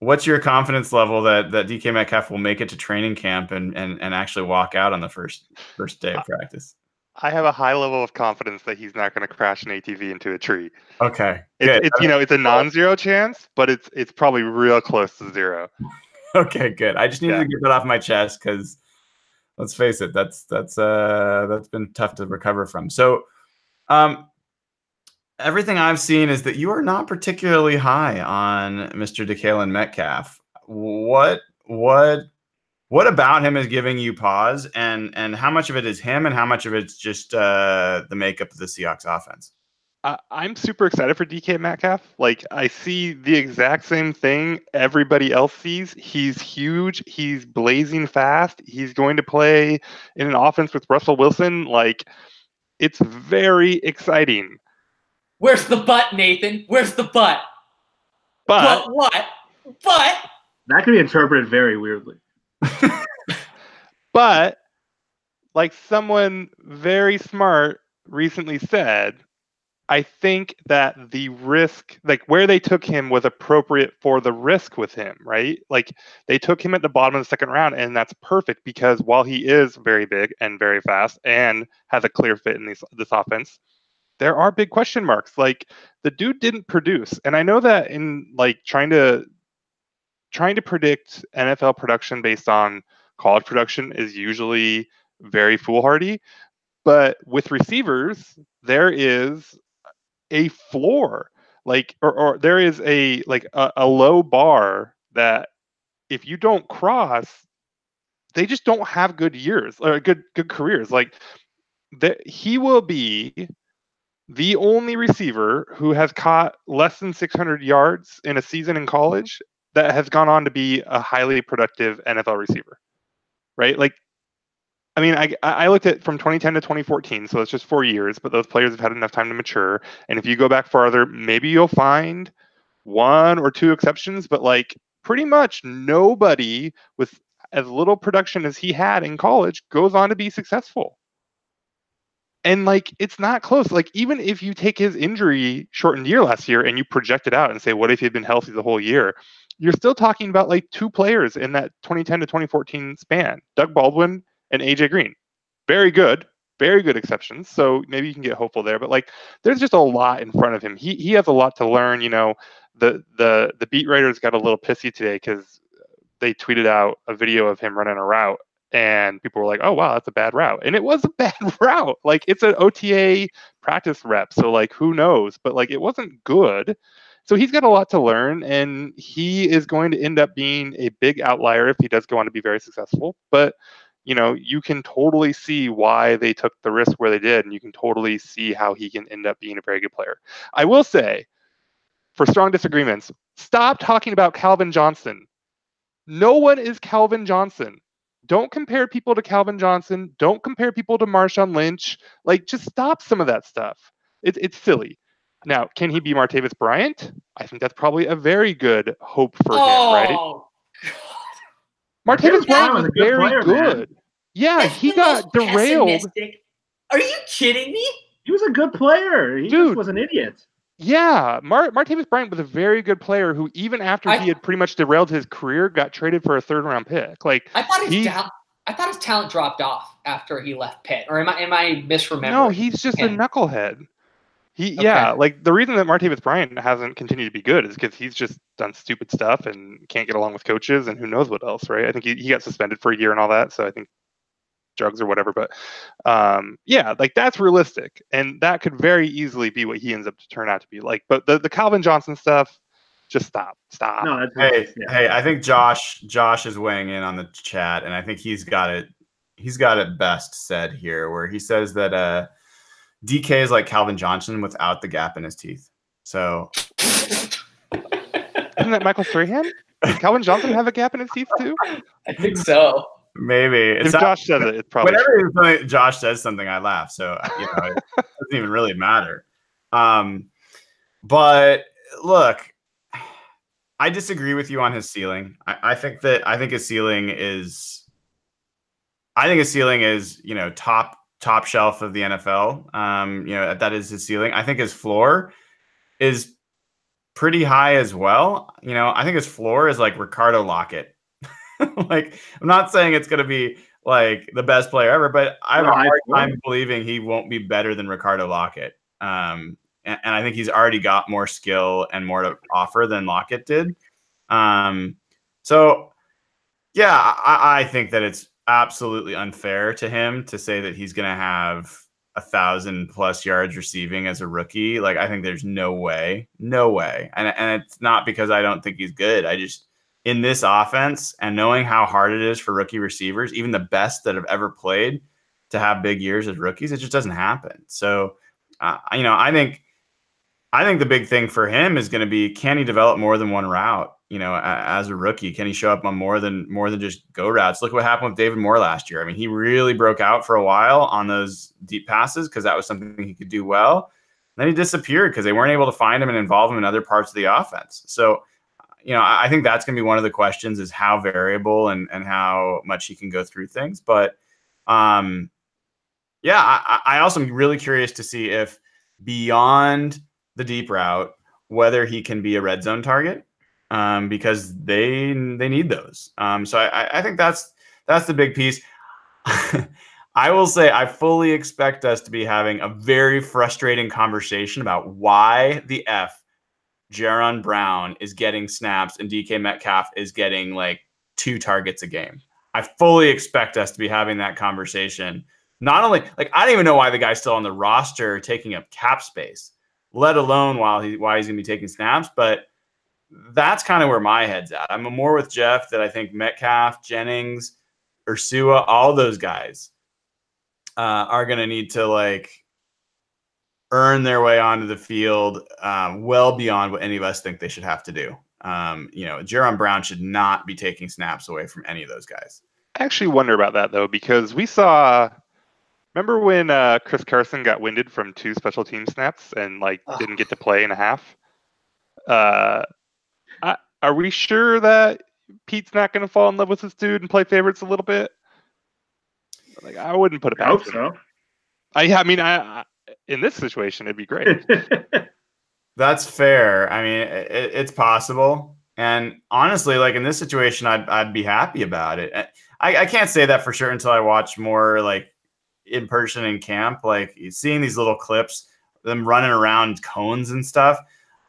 What's your confidence level that, that D K Metcalf will make it to training camp and, and, and actually walk out on the first first day of practice? I have a high level of confidence that he's not going to crash an A T V into a tree. Okay, it's, it's you know it's a non-zero chance, but it's it's probably real close to zero. Okay, good. I just needed yeah. to get that off my chest because let's face it, that's that's uh that's been tough to recover from. So, um. Everything I've seen is that you are not particularly high on Mister DeKalen Metcalf. What, what, what about him is giving you pause, and and how much of it is him, and how much of it's just uh, the makeup of the Seahawks offense? Uh, I'm super excited for D K Metcalf. Like, I see the exact same thing everybody else sees. He's huge. He's blazing fast. He's going to play in an offense with Russell Wilson. Like, it's very exciting. Where's the butt, Nathan? Where's the butt? But, but what? But that can be interpreted very weirdly. But like someone very smart recently said, I think that the risk, like where they took him was appropriate for the risk with him, right? Like they took him at the bottom of the second round, and that's perfect because while he is very big and very fast and has a clear fit in this, this offense, there are big question marks. Like the dude didn't produce. And I know that in like trying to trying to predict N F L production based on college production is usually very foolhardy. But with receivers, there is a floor, like or, or there is a like a, a low bar that if you don't cross, they just don't have good years or good good careers. Like that he will be the only receiver who has caught less than six hundred yards in a season in college that has gone on to be a highly productive N F L receiver, right? Like, I mean, I I looked at from twenty ten to twenty fourteen, so it's just four years, but those players have had enough time to mature. And if you go back farther, maybe you'll find one or two exceptions, but like pretty much nobody with as little production as he had in college goes on to be successful. And, like, it's not close. Like, even if you take his injury shortened year last year and you project it out and say, what if he'd been healthy the whole year? You're still talking about, like, two players in that twenty ten to twenty fourteen span, Doug Baldwin and A J Green. Very good. Very good exceptions. So maybe you can get hopeful there. But, like, there's just a lot in front of him. He he has a lot to learn. You know, the, the, the beat writers got a little pissy today because they tweeted out a video of him running a route. And people were like, oh, wow, that's a bad route. And it was a bad route. Like, it's an O T A practice rep. So, like, who knows? But, like, it wasn't good. So he's got a lot to learn, and he is going to end up being a big outlier if he does go on to be very successful. But, you know, you can totally see why they took the risk where they did, and you can totally see how he can end up being a very good player. I will say, for strong disagreements, stop talking about Calvin Johnson. No one is Calvin Johnson. Don't compare people to Calvin Johnson. Don't compare people to Marshawn Lynch. Like, just stop some of that stuff. It's it's silly. Now, can he be Martavis Bryant? I think that's probably a very good hope for oh, him, right? God. Martavis Bryant was very player, good. Man. Yeah, that's he got derailed. Are you kidding me? He was a good player. He Dude, just was an idiot. Yeah, Mar- Martavis Bryant was a very good player who, even after I, he had pretty much derailed his career, got traded for a third-round pick. Like I thought his he, da- I thought his talent dropped off after he left Pitt, or am I am I misremembering? No, he's just him? a knucklehead. He, okay. Yeah, like the reason that Martavis Bryant hasn't continued to be good is because he's just done stupid stuff and can't get along with coaches and who knows what else, right? I think he, he got suspended for a year and all that, so I think drugs or whatever, but um yeah, like that's realistic, and that could very easily be what he ends up to turn out to be like. But the, the Calvin Johnson stuff, just stop stop no, that's hey nice. Yeah. hey I think Josh Josh is weighing in on the chat, and I think he's got it he's got it best said here, where he says that uh D K is like Calvin Johnson without the gap in his teeth. So isn't that Michael Strahan? Does Calvin Johnson have a gap in his teeth too? I think so. Maybe it's if not, Josh says it. It's probably whenever Josh says something, I laugh. So you know, it doesn't even really matter. Um, but look, I disagree with you on his ceiling. I, I think that I think his ceiling is, I think his ceiling is you know top top shelf of the N F L. Um, you know that is his ceiling. I think his floor is pretty high as well. You know, I think his floor is like Ricardo Lockett. Like, I'm not saying it's going to be like the best player ever, but I have no, a hard time believing he won't be better than Ricardo Lockett. Um, and, and I think he's already got more skill and more to offer than Lockett did. Um, so, yeah, I, I think that it's absolutely unfair to him to say that he's going to have a thousand plus yards receiving as a rookie. Like, I think there's no way, no way. And, and it's not because I don't think he's good. I just, in this offense and knowing how hard it is for rookie receivers, even the best that have ever played, to have big years as rookies, it just doesn't happen. So, uh, you know, I think, I think the big thing for him is going to be, can he develop more than one route? You know, a, as a rookie, can he show up on more than, more than just go routes? Look what happened with David Moore last year. I mean, he really broke out for a while on those deep passes, 'cause that was something he could do well. And then he disappeared 'cause they weren't able to find him and involve him in other parts of the offense. So, you know, I think that's going to be one of the questions, is how variable and, and how much he can go through things. But, um, yeah, I, I also am really curious to see if beyond the deep route, whether he can be a red zone target, um, because they they need those. Um, so I, I think that's that's the big piece. I will say I fully expect us to be having a very frustrating conversation about why the F Jaron Brown is getting snaps and D K Metcalf is getting like two targets a game. I fully expect us to be having that conversation. Not only, like, I don't even know why the guy's still on the roster taking up cap space, let alone while he, why he's going to be taking snaps. But that's kind of where my head's at. I'm more with Jeff that I think Metcalf, Jennings, Ursua, all those guys uh, are going to need to like earn their way onto the field um, well beyond what any of us think they should have to do. Um, you know, Jaron Brown should not be taking snaps away from any of those guys. I actually wonder about that, though, because we saw, remember when uh, Chris Carson got winded from two special team snaps and, like, oh. didn't get to play in a half? Uh, I, are we sure that Pete's not going to fall in love with this dude and play favorites a little bit? Like, I wouldn't put it past him. I hope so. I, I mean, I... I in this situation, it'd be great. That's fair. I mean, it, it's possible. And honestly, like in this situation, I'd, I'd be happy about it. I, I can't say that for sure until I watch more like in person in camp, like seeing these little clips, them running around cones and stuff.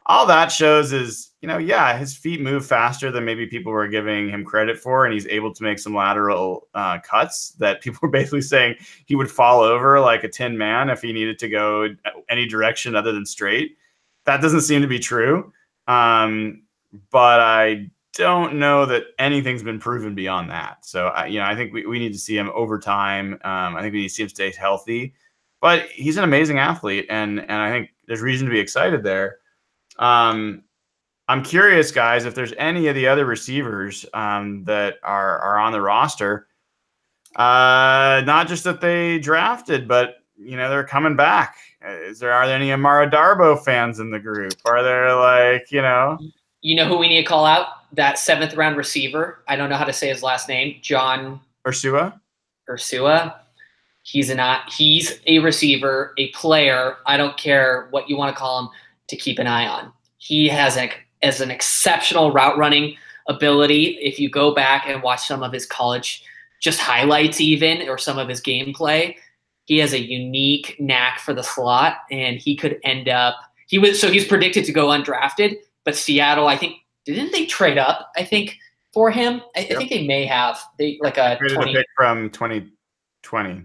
All that shows is, you know, yeah, his feet move faster than maybe people were giving him credit for. And he's able to make some lateral uh, cuts that people were basically saying he would fall over like a tin man if he needed to go any direction other than straight. That doesn't seem to be true. Um, but I don't know that anything's been proven beyond that. So, I, you know, I think we, we need to see him over time. Um, I think we need to see him stay healthy. But he's an amazing athlete, and and I think there's reason to be excited there. Um, I'm curious, guys, if there's any of the other receivers um, that are, are on the roster. Uh, not just that they drafted, but, you know, they're coming back. Is there, are there any Amara Darbo fans in the group? Are there, like, you know? You know who we need to call out? That seventh-round receiver. I don't know how to say his last name. John. Ursua? Ursua. He's not. He's a receiver, a player. I don't care what you want to call him. To keep an eye on, he has a, as an exceptional route running ability. If you go back and watch some of his college, just highlights even, or some of his gameplay, he has a unique knack for the slot, and he could end up. He was so he's predicted to go undrafted, but Seattle, I think, didn't they trade up? I think for him, I, yep. I think they may have they like a twenty pick from twenty twenty.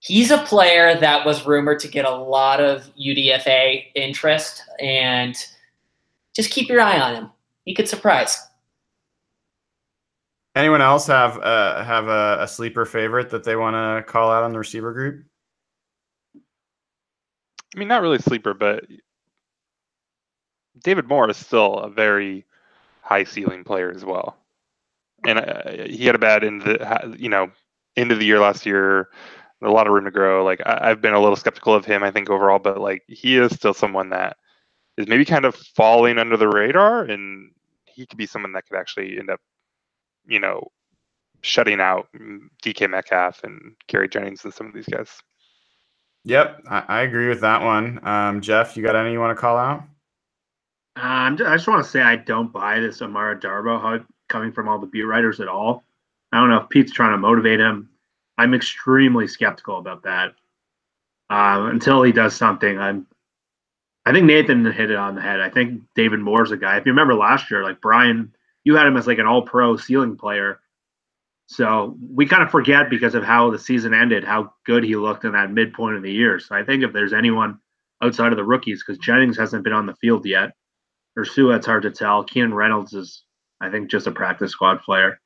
He's a player that was rumored to get a lot of U D F A interest, and just keep your eye on him. He could surprise. Anyone else have uh, have a, a sleeper favorite that they want to call out on the receiver group? I mean, not really sleeper, but David Moore is still a very high ceiling player as well, and uh, he had a bad end of the, you know end of the year last year. A lot of room to grow. Like I, I've been a little skeptical of him, I think, overall, but like he is still someone that is maybe kind of falling under the radar, and he could be someone that could actually end up, you know, shutting out D K Metcalf and Kerry Jennings and some of these guys. Yep, I, I agree with that one. Um, Jeff, you got any you want to call out? Um, I just want to say I don't buy this Amara Darbo coming from all the beat writers at all. I don't know if Pete's trying to motivate him. I'm extremely skeptical about that. Uh, until he does something, I'm. I think Nathan hit it on the head. I think David Moore's a guy. If you remember last year, like Brian, you had him as like an all-pro ceiling player. So we kind of forget because of how the season ended, how good he looked in that midpoint of the year. So I think if there's anyone outside of the rookies, because Jennings hasn't been on the field yet, or Sue, it's hard to tell. Keenan Reynolds is, I think, just a practice squad player.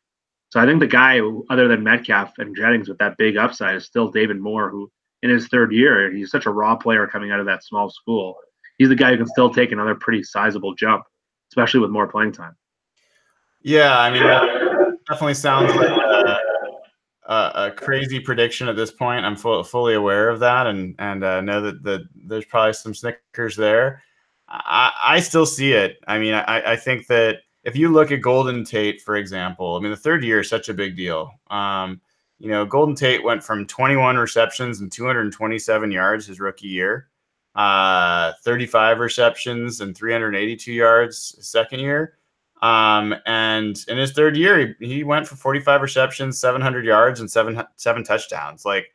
So I think the guy, other than Metcalf and Jennings, with that big upside is still David Moore, who in his third year, he's such a raw player coming out of that small school. He's the guy who can still take another pretty sizable jump, especially with more playing time. Yeah, I mean, that definitely sounds like a, a, a crazy prediction at this point. I'm full, fully aware of that, and and uh, know that the, there's probably some snickers there. I, I still see it. I mean, I, I think that if you look at Golden Tate, for example, I mean, the third year is such a big deal. Um, you know, Golden Tate went from twenty-one receptions and two hundred twenty-seven yards his rookie year, uh, thirty-five receptions and three hundred eighty-two yards his second year. Um, and in his third year, he, he went for forty-five receptions, seven hundred yards, and seven, seven touchdowns. Like,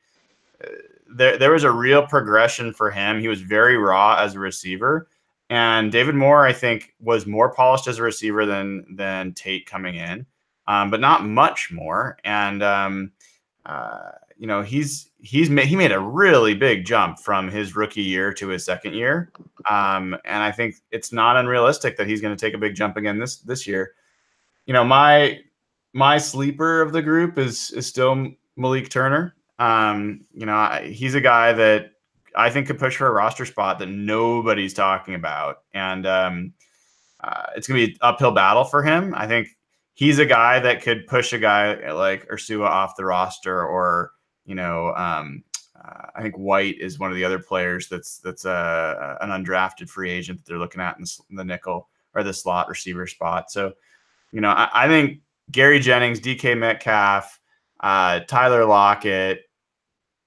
there, there was a real progression for him. He was very raw as a receiver. And David Moore, I think, was more polished as a receiver than than Tate coming in, um, but not much more. And um, uh, you know, he's he's made, he made a really big jump from his rookie year to his second year, um, and I think it's not unrealistic that he's going to take a big jump again this this year. You know, my my sleeper of the group is is still Malik Turner. Um, you know, I, he's a guy that I think could push for a roster spot that nobody's talking about. And um, uh, it's going to be an uphill battle for him. I think he's a guy that could push a guy like Ursua off the roster, or, you know, um, uh, I think White is one of the other players that's that's uh, an undrafted free agent that they're looking at in the nickel or the slot receiver spot. So, you know, I, I think Gary Jennings, D K Metcalf, uh, Tyler Lockett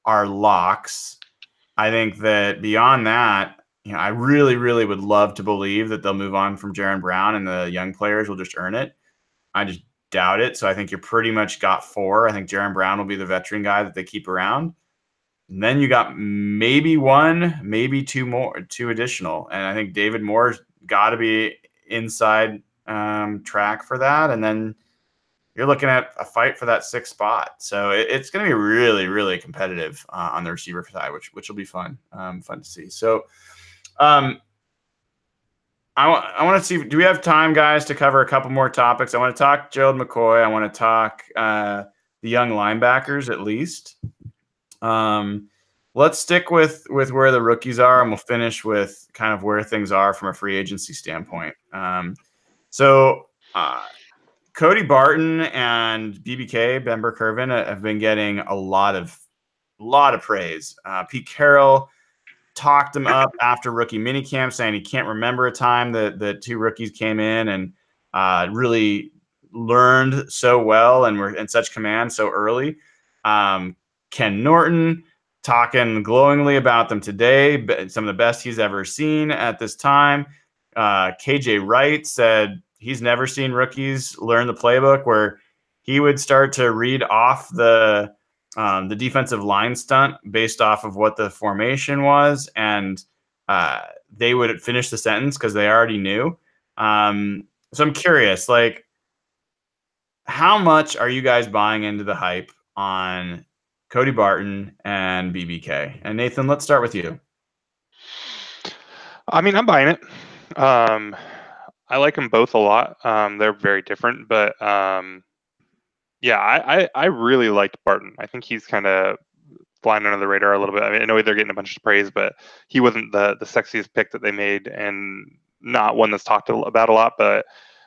are locks. I think that beyond that, you know, I really, really would love to believe that they'll move on from Jaron Brown and the young players will just earn it. I just doubt it. So I think you're pretty much got four. I think Jaron Brown will be the veteran guy that they keep around. And then you got maybe one, maybe two more, two additional. And I think David Moore's got to be inside um, track for that. And then you're looking at a fight for that sixth spot. So it, it's going to be really, really competitive uh, on the receiver side, which, which will be fun, um, fun to see. So um, I, I want to see, do we have time, guys, to cover a couple more topics? I want to talk Gerald McCoy. I want to talk uh, the young linebackers at least. Um, let's stick with, with where the rookies are, and we'll finish with kind of where things are from a free agency standpoint. Um, so uh, Cody Barton and B B K, Ben Burkervin, uh, have been getting a lot of, a lot of praise. Uh, Pete Carroll talked him up after rookie minicamp, saying he can't remember a time that the two rookies came in and uh, really learned so well and were in such command so early. Um, Ken Norton talking glowingly about them today, but some of the best he's ever seen at this time. Uh, K J Wright said he's never seen rookies learn the playbook, where he would start to read off the Um, the defensive line stunt based off of what the formation was, and uh, they would finish the sentence because they already knew. Um, so I'm curious, like, how much are you guys buying into the hype on Cody Barton and B B K? And Nathan, let's start with you. I mean, I'm buying it. Um, I like them both a lot. Um, they're very different, but um, yeah, I, I, I really liked Barton. I think he's kind of flying under the radar a little bit. I mean, I know they're getting a bunch of praise, but he wasn't the, the sexiest pick that they made, and not one that's talked about a lot, but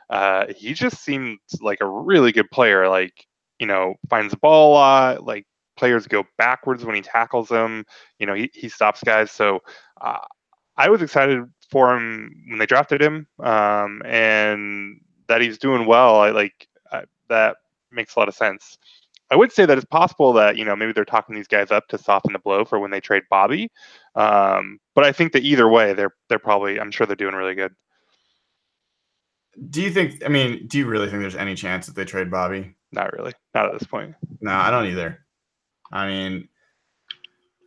uh, he just seemed like a really good player. Like, you know, finds the ball a lot. Like, players go backwards when he tackles them. You know, he, he stops guys. So uh, I was excited for him when they drafted him, um, and that he's doing well. I like I, that. Makes a lot of sense. I would say that it's possible that, you know, maybe they're talking these guys up to soften the blow for when they trade Bobby. Um, but I think that either way, they're they're probably, I'm sure they're doing really good. Do you think, I mean, do you really think there's any chance that they trade Bobby? Not really. Not at this point. No, I don't either. I mean,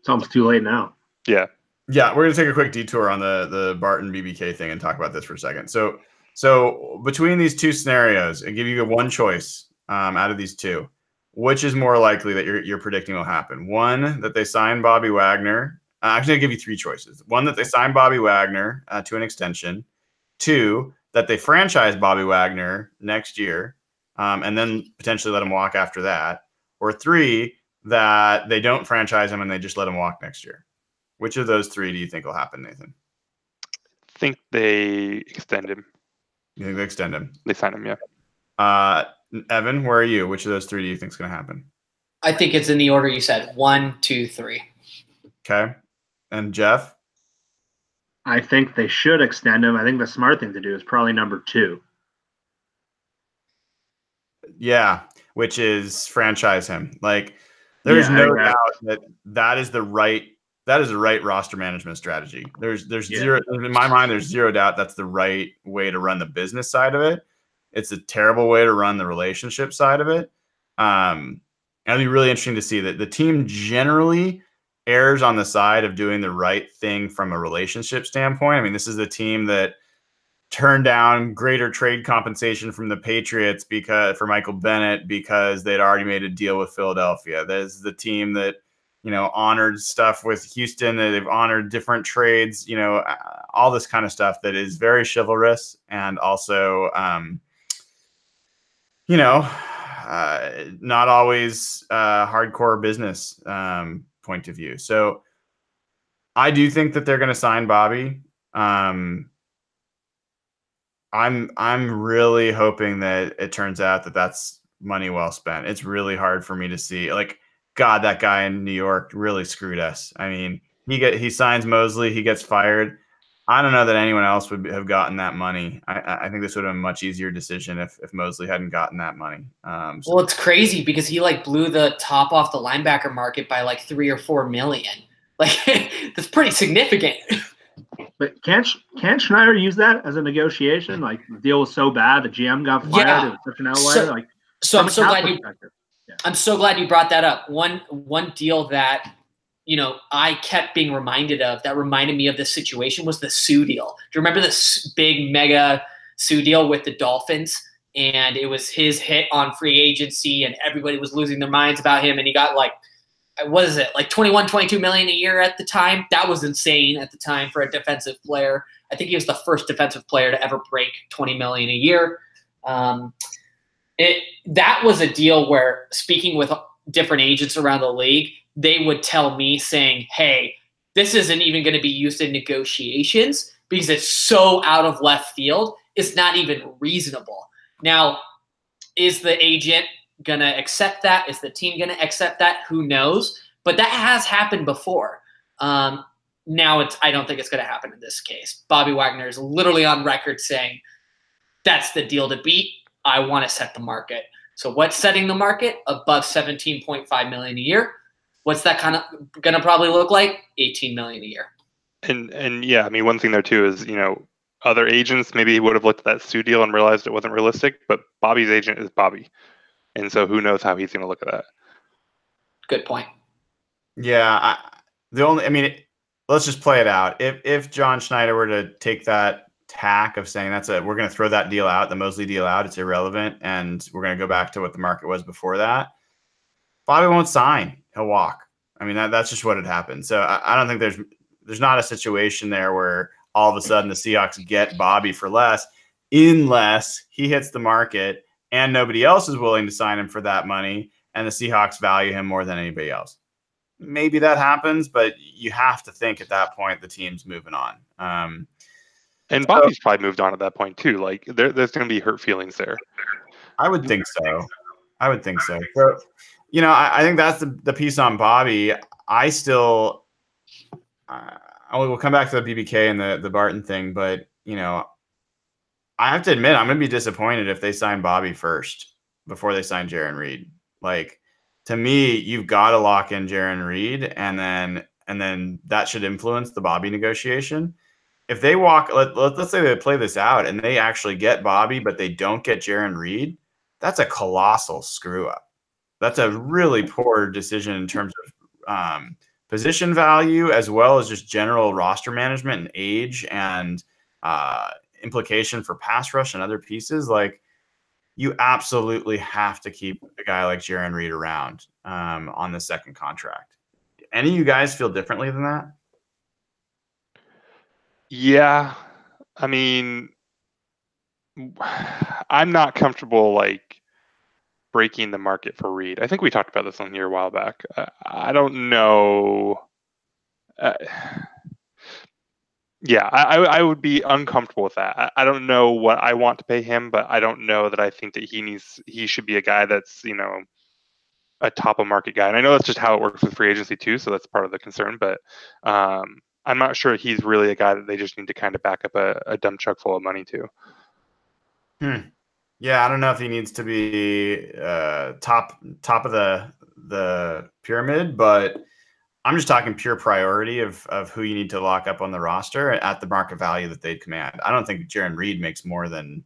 it's almost too late now. Yeah. Yeah, we're going to take a quick detour on the, the Barton B B K thing and talk about this for a second. So, so between these two scenarios, I give you one choice. Um, out of these two, which is more likely that you're, you're predicting will happen? One, that they sign Bobby Wagner. Uh, actually, I'll give you three choices. One, that they sign Bobby Wagner uh, to an extension. Two, that they franchise Bobby Wagner next year um, and then potentially let him walk after that. Or three, that they don't franchise him and they just let him walk next year. Which of those three do you think will happen, Nathan? I think they extend him. You think they extend him? They sign him, yeah. Uh, Evan, where are you? Which of those three do you think is going to happen? I think it's in the order you said. One, two, three. Okay. And Jeff? I think they should extend him. I think the smart thing to do is probably number two. Yeah, which is franchise him. Like, there's yeah, no doubt that that is the right that is the right roster management strategy. There's there's yeah. zero in my mind. There's zero doubt that's the right way to run the business side of it. It's a terrible way to run the relationship side of it. Um, it'll be really interesting to see that the team generally errs on the side of doing the right thing from a relationship standpoint. I mean, this is the team that turned down greater trade compensation from the Patriots because for Michael Bennett because they'd already made a deal with Philadelphia. This is the team that, you know, honored stuff with Houston, that they've honored different trades, you know, all this kind of stuff that is very chivalrous and also, um, you know, uh, not always uh, hardcore business um, point of view. So I do think that they're going to sign Bobby. Um, I'm I'm really hoping that it turns out that that's money well spent. It's really hard for me to see. Like, God, that guy in New York really screwed us. I mean, he get he signs Mosley, he gets fired. I don't know that anyone else would have gotten that money. I, I think this would have been a much easier decision if, if Mosley hadn't gotten that money. Um, so. Well, it's crazy because he like blew the top off the linebacker market by like three or four million. Like that's pretty significant. But can't can't Schneider use that as a negotiation? Like the deal was so bad, the G M got fired. Yeah. It was such an outlier. So, like so, I'm so glad you. Yeah. I'm so glad you brought that up. One one deal that. You know, I kept being reminded of that reminded me of this situation was the Sue deal. Do you remember this big mega Sue deal with the Dolphins? And it was his hit on free agency and everybody was losing their minds about him. And he got like what is it, like twenty-one, twenty-two million a year at the time. That was insane at the time for a defensive player. I think he was the first defensive player to ever break twenty million a year. Um, it, that was a deal where, speaking with different agents around the league, they would tell me saying, hey, this isn't even going to be used in negotiations because it's so out of left field. It's not even reasonable. Now, is the agent going to accept that? Is the team going to accept that? Who knows? But that has happened before. Um, now, it's, I don't think it's going to happen in this case. Bobby Wagner is literally on record saying, that's the deal to beat. I want to set the market. So what's setting the market? Above seventeen point five million dollars a year. What's that kind of going to probably look like? eighteen million dollars a year. And, and yeah, I mean, one thing there too is, you know, other agents maybe would have looked at that Sue deal and realized it wasn't realistic, but Bobby's agent is Bobby. And so who knows how he's going to look at that. Good point. Yeah. I, the only, I mean, it, let's just play it out. If, if John Schneider were to take that tack of saying that's a, we're going to throw that deal out, the Mosley deal out, it's irrelevant. And we're going to go back to what the market was before that. Bobby won't sign. He'll walk. I mean, that, that's just what had happened. So I, I don't think there's, there's not a situation there where all of a sudden the Seahawks get Bobby for less, unless he hits the market and nobody else is willing to sign him for that money, and the Seahawks value him more than anybody else. Maybe that happens, but you have to think at that point the team's moving on. Um, and Bobby's so, probably moved on at that point too. Like there, there's going to be hurt feelings there. I would think so. I would think so. So you know, I, I think that's the, the piece on Bobby. I still uh, – we'll come back to the B B K and the, the Barton thing, but, you know, I have to admit, I'm going to be disappointed if they sign Bobby first before they sign Jarran Reed. Like, to me, you've got to lock in Jarran Reed, and then and then that should influence the Bobby negotiation. If they walk, let, let, let's say they play this out and they actually get Bobby, but they don't get Jarran Reed, that's a colossal screw up. That's a really poor decision in terms of um, position value, as well as just general roster management and age and uh, implication for pass rush and other pieces. Like, you absolutely have to keep a guy like Jarran Reed around um, on the second contract. Any of you guys feel differently than that? Yeah. I mean, I'm not comfortable, like, breaking the market for Reed. I think we talked about this on here a while back. Uh, I don't know. Uh, yeah, I, I would be uncomfortable with that. I, I don't know what I want to pay him, but I don't know that I think that he needs, he should be a guy that's, you know, a top of market guy. And I know that's just how it works with free agency too. So that's part of the concern, but um, I'm not sure he's really a guy that they just need to kind of back up a, a dump truck full of money to. Hmm. Yeah, I don't know if he needs to be uh, top top of the the pyramid, but I'm just talking pure priority of of who you need to lock up on the roster at the market value that they'd command. I don't think Jarran Reed makes more than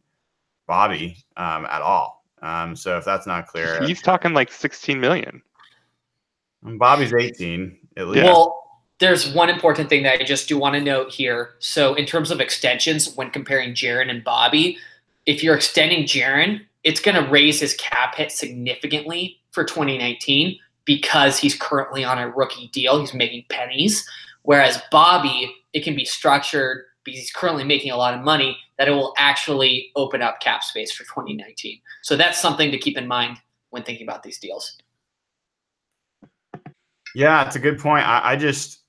Bobby um, at all. Um, so if that's not clear, he's talking like sixteen million. And Bobby's eighteen at least. Well, there's one important thing that I just do want to note here. So in terms of extensions, when comparing Jarran and Bobby, if you're extending Jarran, it's going to raise his cap hit significantly for twenty nineteen because he's currently on a rookie deal. He's making pennies. Whereas Bobby, it can be structured because he's currently making a lot of money that it will actually open up cap space for twenty nineteen. So that's something to keep in mind when thinking about these deals. Yeah, it's a good point. I, I just...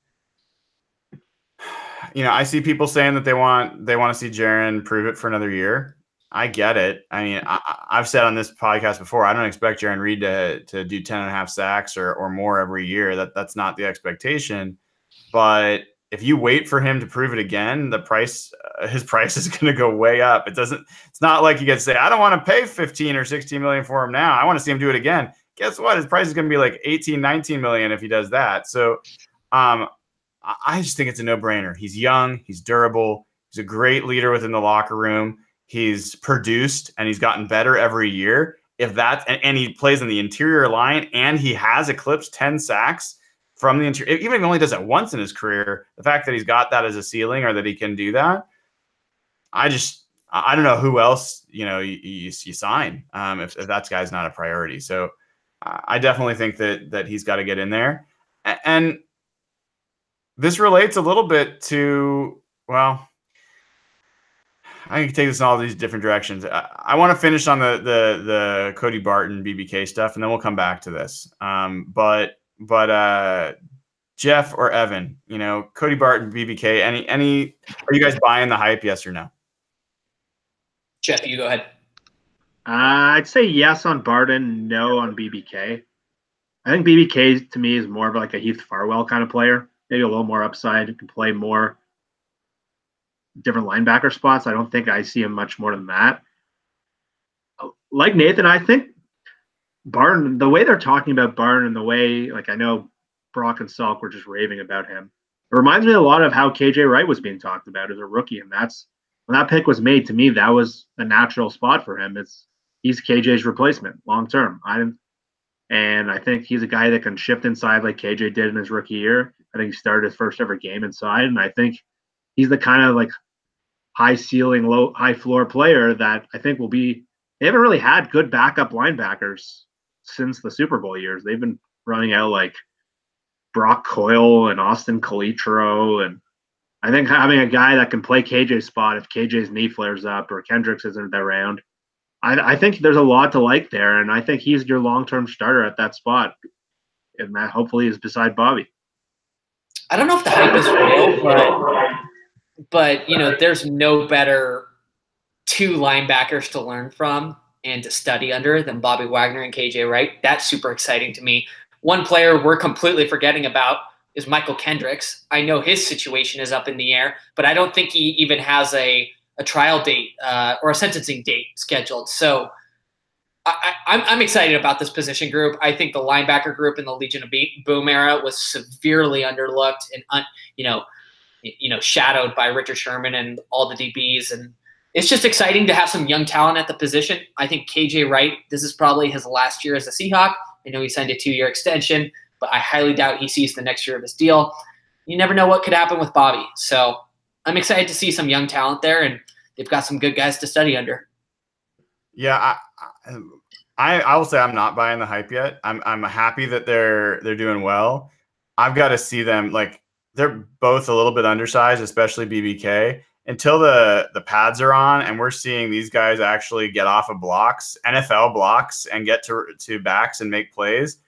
You know, I see people saying that they want they want to see Jarran prove it for another year. I get it. I mean, I, I've said on this podcast before, I don't expect Jarran Reed to to do ten and a half sacks or or more every year. That that's not the expectation. But if you wait for him to prove it again, the price uh, his price is going to go way up. It doesn't. It's not like you get to say, I don't want to pay fifteen or sixteen million for him now. I want to see him do it again. Guess what? His price is going to be like eighteen, nineteen million if he does that. So, um. I just think it's a no-brainer. He's young. He's durable. He's a great leader within the locker room. He's produced, and he's gotten better every year. If that's, and, and he plays in the interior line, and he has eclipsed ten sacks from the interior. Even if he only does it once in his career, the fact that he's got that as a ceiling or that he can do that, I just I don't know who else you know you, you, you sign um, if, if that guy's not a priority. So I definitely think that that he's got to get in there. And this relates a little bit to, well, I can take this in all these different directions. I, I want to finish on the, the the Cody Barton B B K stuff, and then we'll come back to this. Um, but but uh, Jeff or Evan, you know, Cody Barton B B K. Any any? Are you guys buying the hype? Yes or no? Jeff, you go ahead. Uh, I'd say yes on Barton, no on B B K. I think B B K to me is more of like a Heath Farwell kind of player. Maybe a little more upside, can play more different linebacker spots. I don't think I see him much more than that. Like Nathan, I think Barton, the way they're talking about Barton and the way, like I know Brock and Salk were just raving about him. It reminds me a lot of how K J Wright was being talked about as a rookie. And that's, when that pick was made, to me, that was a natural spot for him. It's he's K J's replacement long-term. I'm, and I think he's a guy that can shift inside like K J did in his rookie year. I think he started his first ever game inside. And I think he's the kind of like high ceiling, low, high floor player that I think will be, they haven't really had good backup linebackers since the Super Bowl years. They've been running out like Brock Coyle and Austin Calitro. And I think having a guy that can play K J's spot if K J's knee flares up or Kendricks isn't around, I, I think there's a lot to like there. And I think he's your long-term starter at that spot. And that hopefully is beside Bobby. I don't know if the hype is real, but, but, you know, there's no better two linebackers to learn from and to study under than Bobby Wagner and K J Wright. That's super exciting to me. One player we're completely forgetting about is Michael Kendricks. I know his situation is up in the air, but I don't think he even has a, a trial date uh, or a sentencing date scheduled. So I, I, I'm, I'm excited about this position group. I think the linebacker group in the Legion of Boom era was severely underlooked and un, you know, you know, shadowed by Richard Sherman and all the D Bs. And it's just exciting to have some young talent at the position. I think K J Wright, this is probably his last year as a Seahawk. I know he signed a two-year extension, but I highly doubt he sees the next year of his deal. You never know what could happen with Bobby. So I'm excited to see some young talent there, and they've got some good guys to study under. Yeah, I I, I will say I'm not buying the hype yet. I'm I'm happy that they're they're doing well. I've got to see them. Like, they're both a little bit undersized, especially B B K. Until the the pads are on and we're seeing these guys actually get off of blocks, N F L blocks, and get to to backs and make plays,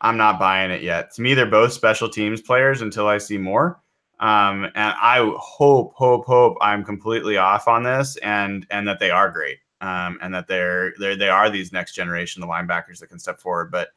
I'm not buying it yet. To me, they're both special teams players until I see more. Um, and I hope, hope, hope I'm completely off on this, and and that they are great, um, and that they're, they're they are these next generation of linebackers that can step forward. But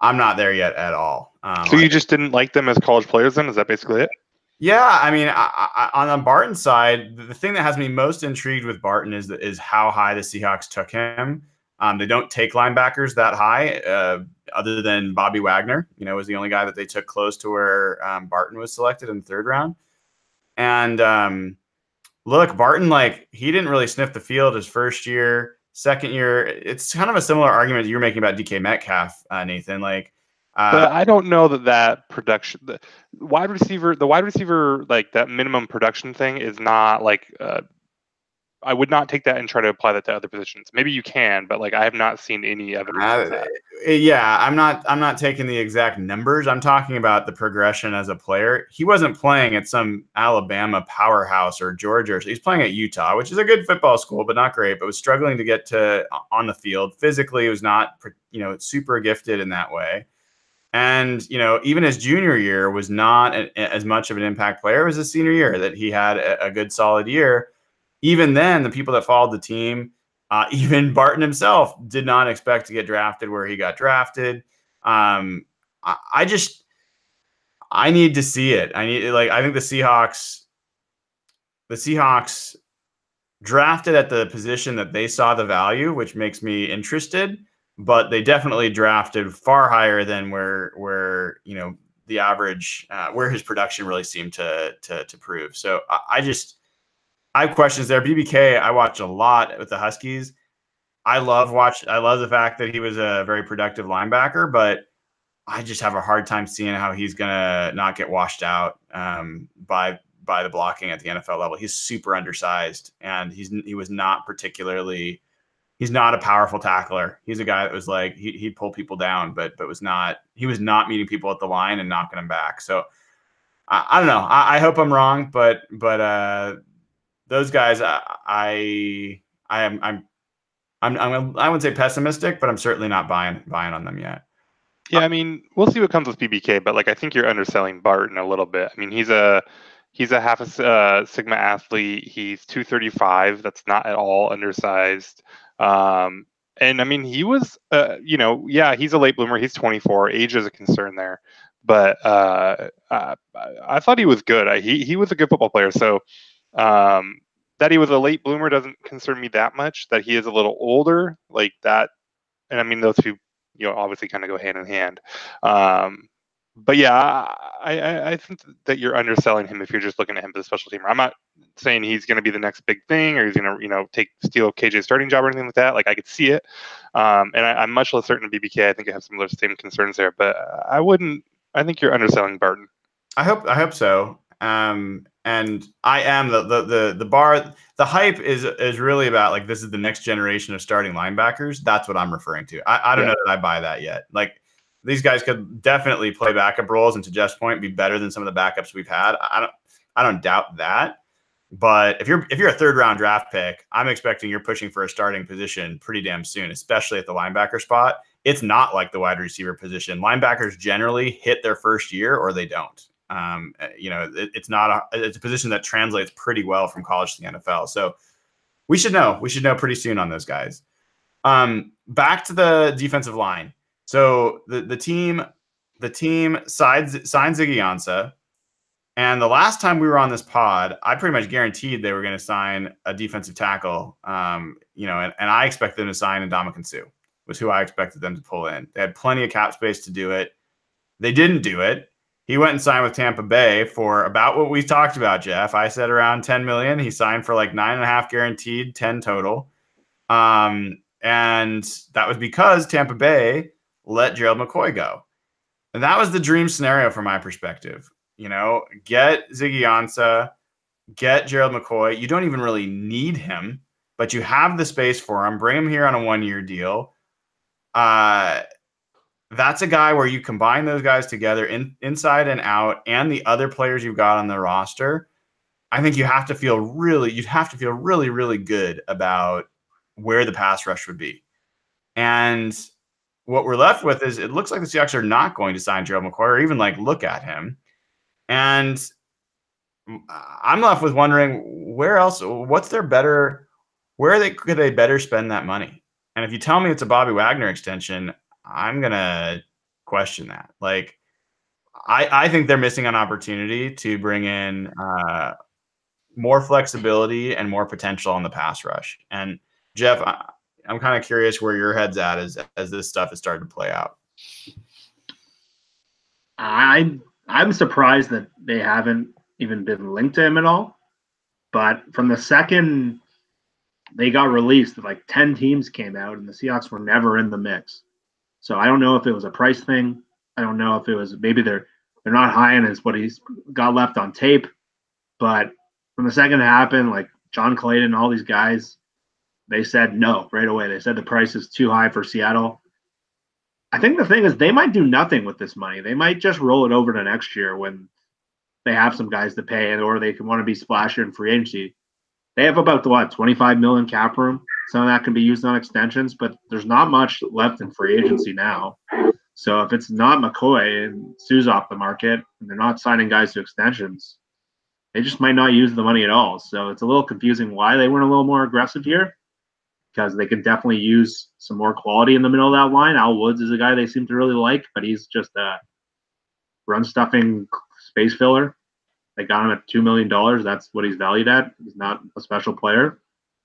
I'm not there yet at all. Um, so you just didn't like them as college players then? Is that basically it? Yeah, I mean, I, I, on the Barton side, the thing that has me most intrigued with Barton is, is how high the Seahawks took him. Um, they don't take linebackers that high, uh, other than Bobby Wagner, you know, was the only guy that they took close to where um, Barton was selected in the third round. And um, look, Barton, like, he didn't really sniff the field his first year, second year. It's kind of a similar argument you're making about D K Metcalf, uh, Nathan. Like, uh, but I don't know that that production, the wide receiver, the wide receiver, like that minimum production thing is not like. Uh, I would not take that and try to apply that to other positions. Maybe you can, but like I have not seen any evidence uh, of that. Yeah, I'm not. I'm not taking the exact numbers. I'm talking about the progression as a player. He wasn't playing at some Alabama powerhouse or Georgia. He's playing at Utah, which is a good football school, but not great. But was struggling to get to on the field physically. He was not, you know, super gifted in that way. And, you know, even his junior year was not a, as much of an impact player as his senior year. That he had a, a good solid year. Even then, the people that followed the team, uh, even Barton himself, did not expect to get drafted where he got drafted. Um, I, I just, I need to see it. I need, like, I think the Seahawks, the Seahawks drafted at the position that they saw the value, which makes me interested. But they definitely drafted far higher than where, where you know, the average, uh, where his production really seemed to to to prove. So I, I just. I have questions there. B B K, I watched a lot with the Huskies. I love watch. I love the fact that he was a very productive linebacker, but I just have a hard time seeing how he's gonna not get washed out um, by by the blocking at the N F L level. He's super undersized, and he's he was not particularly. he's not a powerful tackler. He's a guy that was like, he, he'd pull people down, but, but was not, he was not meeting people at the line and knocking them back. So I, I don't know. I, I hope I'm wrong, but, but, uh, those guys, I, I, I am, I'm, I'm, I'm, I wouldn't say pessimistic, but I'm certainly not buying, buying on them yet. Yeah. I mean, we'll see what comes with P B K, but like, I think you're underselling Barton a little bit. I mean, he's a, he's a half a uh, Sigma athlete. He's two thirty-five. That's not at all undersized. Um, and I mean, he was, uh, you know, yeah, he's a late bloomer. He's twenty-four. Age is a concern there, but, uh, I, I thought he was good. I, he, he was a good football player. So, um, that he was a late bloomer doesn't concern me that much. That he is a little older like that. And I mean, those two, you know, obviously kind of go hand in hand. Um, But yeah, I, I, I think that you're underselling him if you're just looking at him as a special teamer. I'm not saying he's going to be the next big thing or he's going to, you know, take steal K J's starting job or anything like that. Like I could see it, um, and I, I'm much less certain of B B K. I think I have some of those same concerns there, but I wouldn't. I think you're underselling Barton. I hope. I hope so. Um, and I am the the the the bar. The hype is is really about like this is the next generation of starting linebackers. That's what I'm referring to. I, I don't yeah. know that I buy that yet. Like. These guys could definitely play backup roles and to Jeff's point be better than some of the backups we've had. I don't I don't doubt that. But if you're if you're a third round draft pick, I'm expecting you're pushing for a starting position pretty damn soon, especially at the linebacker spot. It's not like the wide receiver position. Linebackers generally hit their first year or they don't. Um, you know, it, it's not a it's a position that translates pretty well from college to the N F L. So we should know. We should know pretty soon on those guys. Um, back to the defensive line. So the, the team, the team signed, signed Ziggy Ansah. And the last time we were on this pod, I pretty much guaranteed they were going to sign a defensive tackle. Um, you know, and, and I expected them to sign Ndamukong Suh was who I expected them to pull in. They had plenty of cap space to do it. They didn't do it. He went and signed with Tampa Bay for about what we talked about, Jeff. I said around ten million. He signed for like nine and a half guaranteed, ten total. Um, and that was because Tampa Bay let Gerald McCoy go. And that was the dream scenario from my perspective. You know, get Ziggy Ansah, get Gerald McCoy. You don't even really need him, but you have the space for him. Bring him here on a one-year deal. Uh, that's a guy where you combine those guys together in, inside and out and the other players you've got on the roster. I think you have to feel really, you'd have to feel really, really good about where the pass rush would be. And what we're left with is it looks like the Seahawks are not going to sign Gerald McCoy or even like look at him. And I'm left with wondering where else, what's their better, where they could they better spend that money? And if you tell me it's a Bobby Wagner extension, I'm going to question that. Like, I, I think they're missing an opportunity to bring in uh, more flexibility and more potential on the pass rush. And Jeff, I, I'm kind of curious where your head's at as as this stuff is starting to play out. I'm I'm surprised that they haven't even been linked to him at all. But from the second they got released, like ten teams came out, and the Seahawks were never in the mix. So I don't know if it was a price thing. I don't know if it was maybe they're they're not high in as what he's got left on tape. But from the second it happened, like John Clayton and all these guys. They said no right away. They said the price is too high for Seattle. I think the thing is they might do nothing with this money. They might just roll it over to next year when they have some guys to pay, and or they can want to be splasher in free agency. They have about, what, twenty-five million cap room. Some of that can be used on extensions, but there's not much left in free agency now. So if it's not McCoy and Sue's off the market and they're not signing guys to extensions, they just might not use the money at all. So it's a little confusing why they weren't a little more aggressive here. Because they can definitely use some more quality in the middle of that line. Al Woods is a guy they seem to really like, but he's just a run-stuffing space filler. They got him at two million dollars. That's what he's valued at. He's not a special player.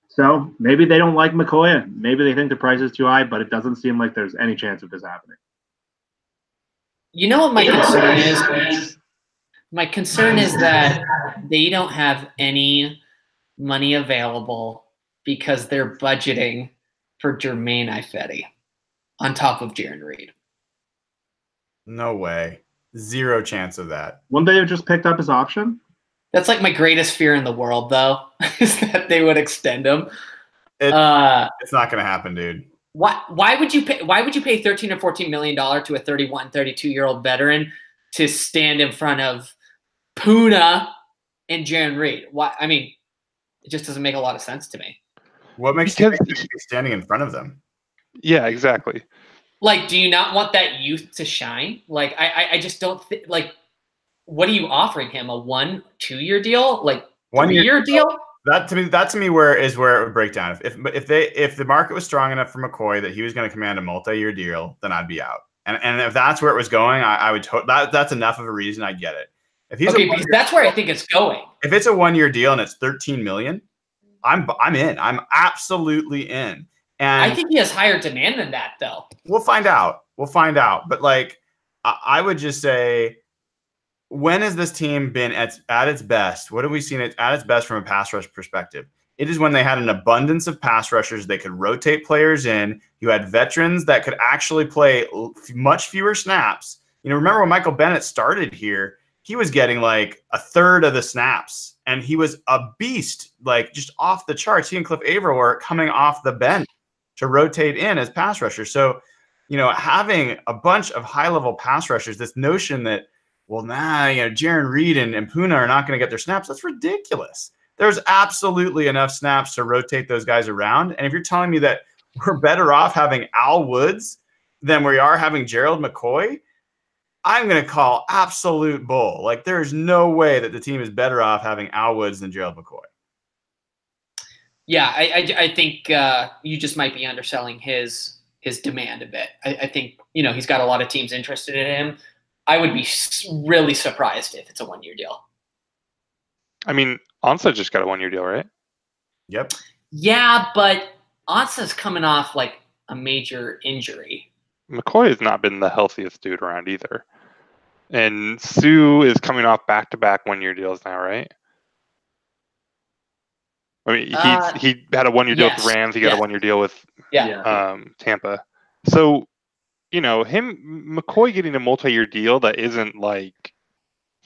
So maybe they don't like McCoy. Maybe they think the price is too high, but it doesn't seem like there's any chance of this happening. You know what my concern is? My concern is that they don't have any money available because they're budgeting for Jermaine Ifedi on top of Jarran Reed. No way. Zero chance of that. Wouldn't they have just picked up his option? That's like my greatest fear in the world, though, is that they would extend him. It, uh, it's not going to happen, dude. Why? Why would you pay? Why would you pay thirteen or fourteen million dollars to a thirty-one, thirty-two year old veteran to stand in front of Puna and Jarran Reed? Why? I mean, it just doesn't make a lot of sense to me. What makes because, you be standing in front of them? Yeah, exactly. Like, do you not want that youth to shine? Like, I, I, I just don't think. Like, what are you offering him? A one, two year deal? Like one year, year deal? That to me, that to me, where is where it would break down. If if they if the market was strong enough for McCoy that he was going to command a multi-year deal, then I'd be out. And and if that's where it was going, I, I would. That that's enough of a reason. I get it. If he's okay, a because that's where I think it's going. If it's a one-year deal and it's thirteen million dollars, I'm I'm in. I'm absolutely in. And I think he has higher demand than that, though. We'll find out. We'll find out. But like, I, I would just say, when has this team been at, at its best? What have we seen it at its best from a pass rush perspective? It is when they had an abundance of pass rushers. They could rotate players in. You had veterans that could actually play much fewer snaps. You know, remember when Michael Bennett started here, he was getting like a third of the snaps, and he was a beast, like just off the charts. He and Cliff Averill were coming off the bench to rotate in as pass rushers. So, you know, having a bunch of high-level pass rushers, this notion that, well, nah, you know, Jarran Reed and, and Puna are not going to get their snaps, that's ridiculous. There's absolutely enough snaps to rotate those guys around. And if you're telling me that we're better off having Al Woods than we are having Gerald McCoy, I'm going to call absolute bull. Like, there's no way that the team is better off having Al Woods than Gerald McCoy. Yeah, I, I, I think uh, you just might be underselling his his demand a bit. I, I think, you know, he's got a lot of teams interested in him. I would be really surprised if it's a one-year deal. I mean, Ansah just got a one-year deal, right? Yep. Yeah, but Ansah's coming off, like, a major injury. McCoy has not been the healthiest dude around either. And Sue is coming off back-to-back one-year deals now, right? I mean, he uh, he had a one-year deal yes. with the Rams. He got yeah. a one-year deal with yeah. um, Tampa. So, you know, him McCoy getting a multi-year deal that isn't, like,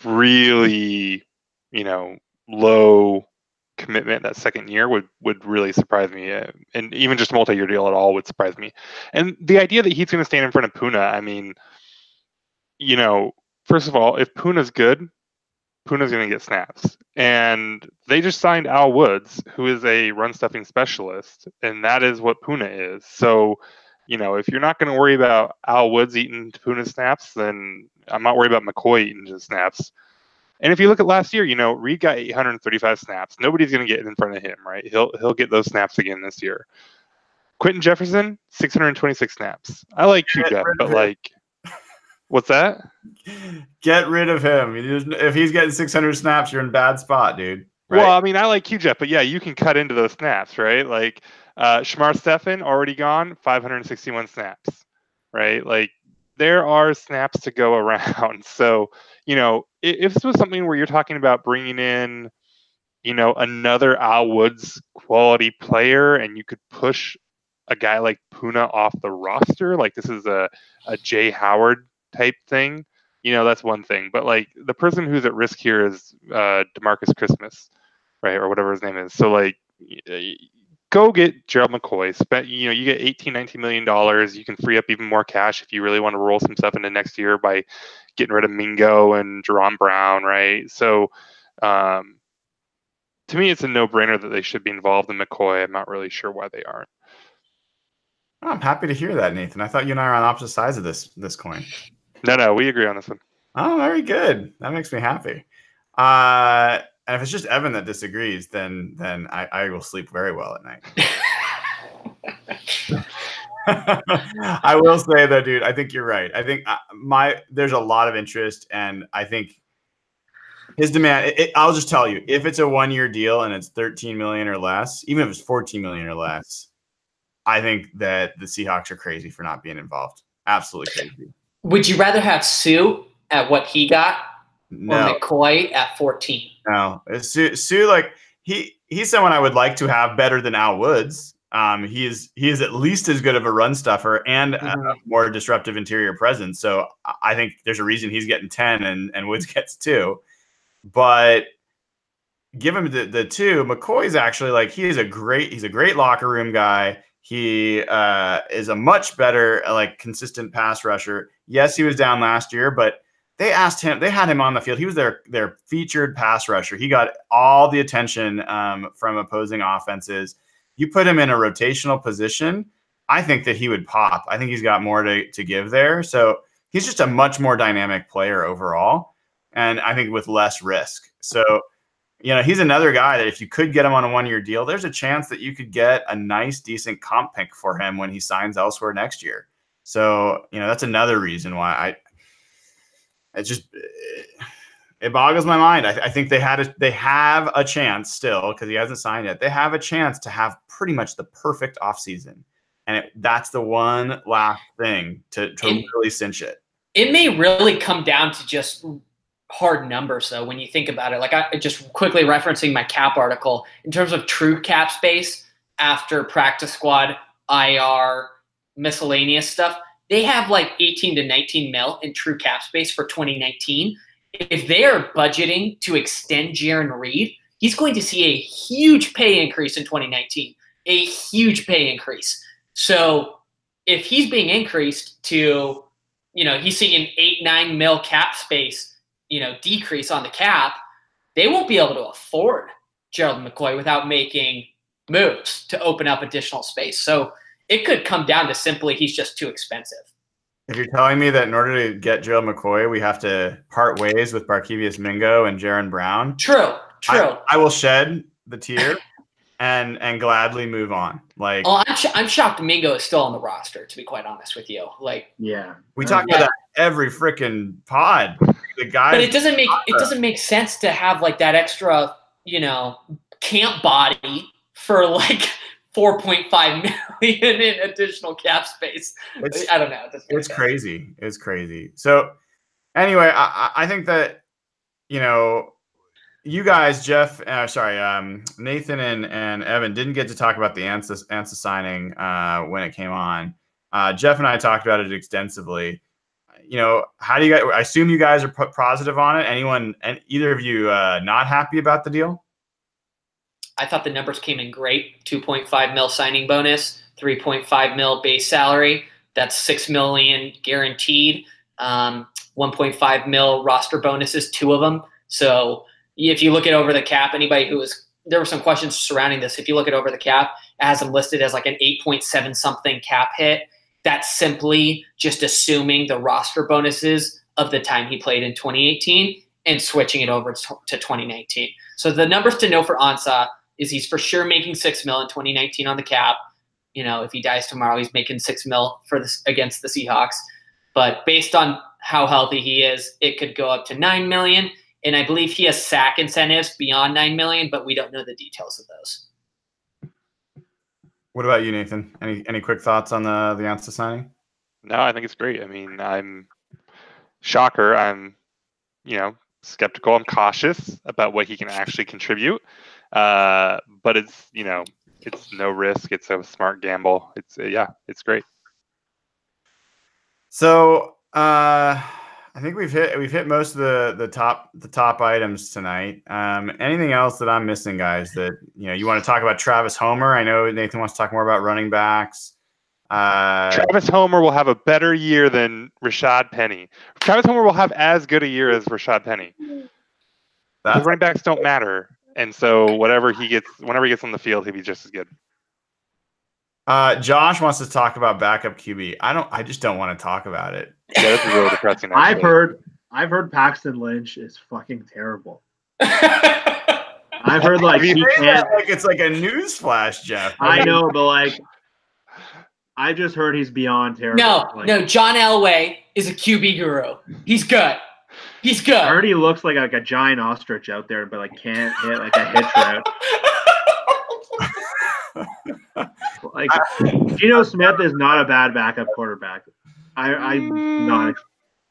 really, you know, low commitment that second year would, would really surprise me. And even just a multi-year deal at all would surprise me. And the idea that he's going to stand in front of Puna, I mean, you know, first of all, if Puna's good, Puna's going to get snaps. And they just signed Al Woods, who is a run-stuffing specialist, and that is what Puna is. So, you know, if you're not going to worry about Al Woods eating Puna's snaps, then I'm not worried about McCoy eating his snaps. And if you look at last year, you know, Reed got eight hundred thirty-five snaps. Nobody's going to get in front of him, right? He'll he'll get those snaps again this year. Quentin Jefferson, six hundred twenty-six snaps. I like you, Jeff, but, like, what's that? Get rid of him. If he's getting six hundred snaps, you're in a bad spot, dude. Right? Well, I mean, I like Q J, but yeah, you can cut into those snaps, right? Like, uh, Shamar Stephen already gone, five hundred sixty-one snaps, right? Like, there are snaps to go around. So, you know, if this was something where you're talking about bringing in, you know, another Al Woods quality player, and you could push a guy like Puna off the roster, like this is a, a Jay Howard type thing, you know, that's one thing. But, like, the person who's at risk here is uh, DeMarcus Christmas, right, or whatever his name is. So, like, go get Gerald McCoy. Spend, you know, you get eighteen, nineteen million dollars. You can free up even more cash if you really want to roll some stuff into next year by getting rid of Mingo and Jaron Brown, right? So, um, to me, it's a no-brainer that they should be involved in McCoy. I'm not really sure why they aren't. I'm happy to hear that, Nathan. I thought you and I were on opposite sides of this this coin. No, no, we agree on this one. Oh, very good. That makes me happy. Uh, and if it's just Evan that disagrees, then then I, I will sleep very well at night. I will say, though, dude, I think you're right. I think my there's a lot of interest, and I think his demand. It, it, I'll just tell you, if it's a one-year deal and it's thirteen million dollars or less, even if it's fourteen million dollars or less, I think that the Seahawks are crazy for not being involved. Absolutely crazy. Would you rather have Sue at what he got no. or McCoy at fourteen? No. Sue, Sue like, he he's someone I would like to have better than Al Woods. Um, he is he is at least as good of a run stuffer and mm-hmm. a more disruptive interior presence. So I think there's a reason he's getting ten and, and Woods gets two. But give him the, the two. McCoy's actually like, he is a great, he's a great locker room guy. He uh, is a much better, like, consistent pass rusher. Yes, he was down last year, but they asked him, they had him on the field. He was their, their featured pass rusher. He got all the attention um, from opposing offenses. You put him in a rotational position, I think that he would pop. I think he's got more to, to give there. So he's just a much more dynamic player overall, and I think with less risk. So, you know, he's another guy that if you could get him on a one-year deal, there's a chance that you could get a nice, decent comp pick for him when he signs elsewhere next year. So, you know, that's another reason why I – it just – it boggles my mind. I, I think they had a, they have a chance still, because he hasn't signed yet. They have a chance to have pretty much the perfect offseason, and it, that's the one last thing to, to it, really cinch it. It may really come down to just – hard numbers, though, when you think about it. Like, I just quickly referencing my cap article, in terms of true cap space after practice squad, I R, miscellaneous stuff, they have like eighteen to nineteen mil in true cap space for twenty nineteen. If they are budgeting to extend Jarran Reed, he's going to see a huge pay increase in twenty nineteen, a huge pay increase. So if he's being increased to, you know, he's seeing eight, nine mil cap space, you know, decrease on the cap, they won't be able to afford Gerald McCoy without making moves to open up additional space. So it could come down to simply he's just too expensive. If you're telling me that in order to get Gerald McCoy, we have to part ways with Barkevious Mingo and Jaron Brown. True, true. I, I will shed the tear and and gladly move on. Like, well, I'm, sh I'm shocked Mingo is still on the roster, to be quite honest with you. Like, yeah, we talk yeah. about that every freaking pod. The guy, but it doesn't make it doesn't make sense to have like that extra, you know, camp body for like four point five million in additional cap space. It's, I don't know. It it's sense. crazy. It's crazy. So anyway, I, I think that, you know, you guys, Jeff, uh, sorry, um, Nathan and, and Evan didn't get to talk about the Ansah, Ansah signing uh, when it came on. Uh, Jeff and I talked about it extensively. You know, how do you guys, I assume you guys are positive on it. Anyone, and either of you uh, not happy about the deal? I thought the numbers came in great. two point five mil signing bonus, three point five mil base salary. That's six million guaranteed. Um, one point five mil roster bonuses, two of them. So if you look at over the cap, anybody who was, there were some questions surrounding this. If you look at over the cap, it has them listed as like an eight point seven something cap hit. That's simply just assuming the roster bonuses of the time he played in twenty eighteen and switching it over to twenty nineteen. So the numbers to know for Ansah is he's for sure making six mil in twenty nineteen on the cap. You know, if he dies tomorrow, he's making six mil for this against the Seahawks. But based on how healthy he is, it could go up to nine million. And I believe he has sack incentives beyond nine million, but we don't know the details of those. What about you, Nathan? Any any quick thoughts on the the Ansah signing? No, I think it's great. I mean, I'm shocker. I'm, you know, skeptical. I'm cautious about what he can actually contribute. Uh, but it's, you know, it's no risk. It's a smart gamble. It's uh, yeah, it's great. So uh, I think we've hit we've hit most of the the top the top items tonight. Um, anything else that I'm missing, guys? That you know you want to talk about Travis Homer? I know Nathan wants to talk more about running backs. Uh, Travis Homer will have a better year than Rashad Penny. Travis Homer will have as good a year as Rashad Penny. The running backs don't matter, and so whatever he gets, whenever he gets on the field, he'll be just as good. Uh, Josh wants to talk about backup Q B. I don't. I just don't want to talk about it. Yeah, that's really depressing. I've heard. I've heard Paxton Lynch is fucking terrible. I've heard like he can't. Like it's like a news flash, Jeff. I know, but like, I just heard he's beyond terrible. No, like, no. John Elway is a Q B guru. He's good. He's good. I heard he looks like like a giant ostrich out there, but like can't hit like a hitch route. Like, Geno Smith is not a bad backup quarterback. I, I'm not,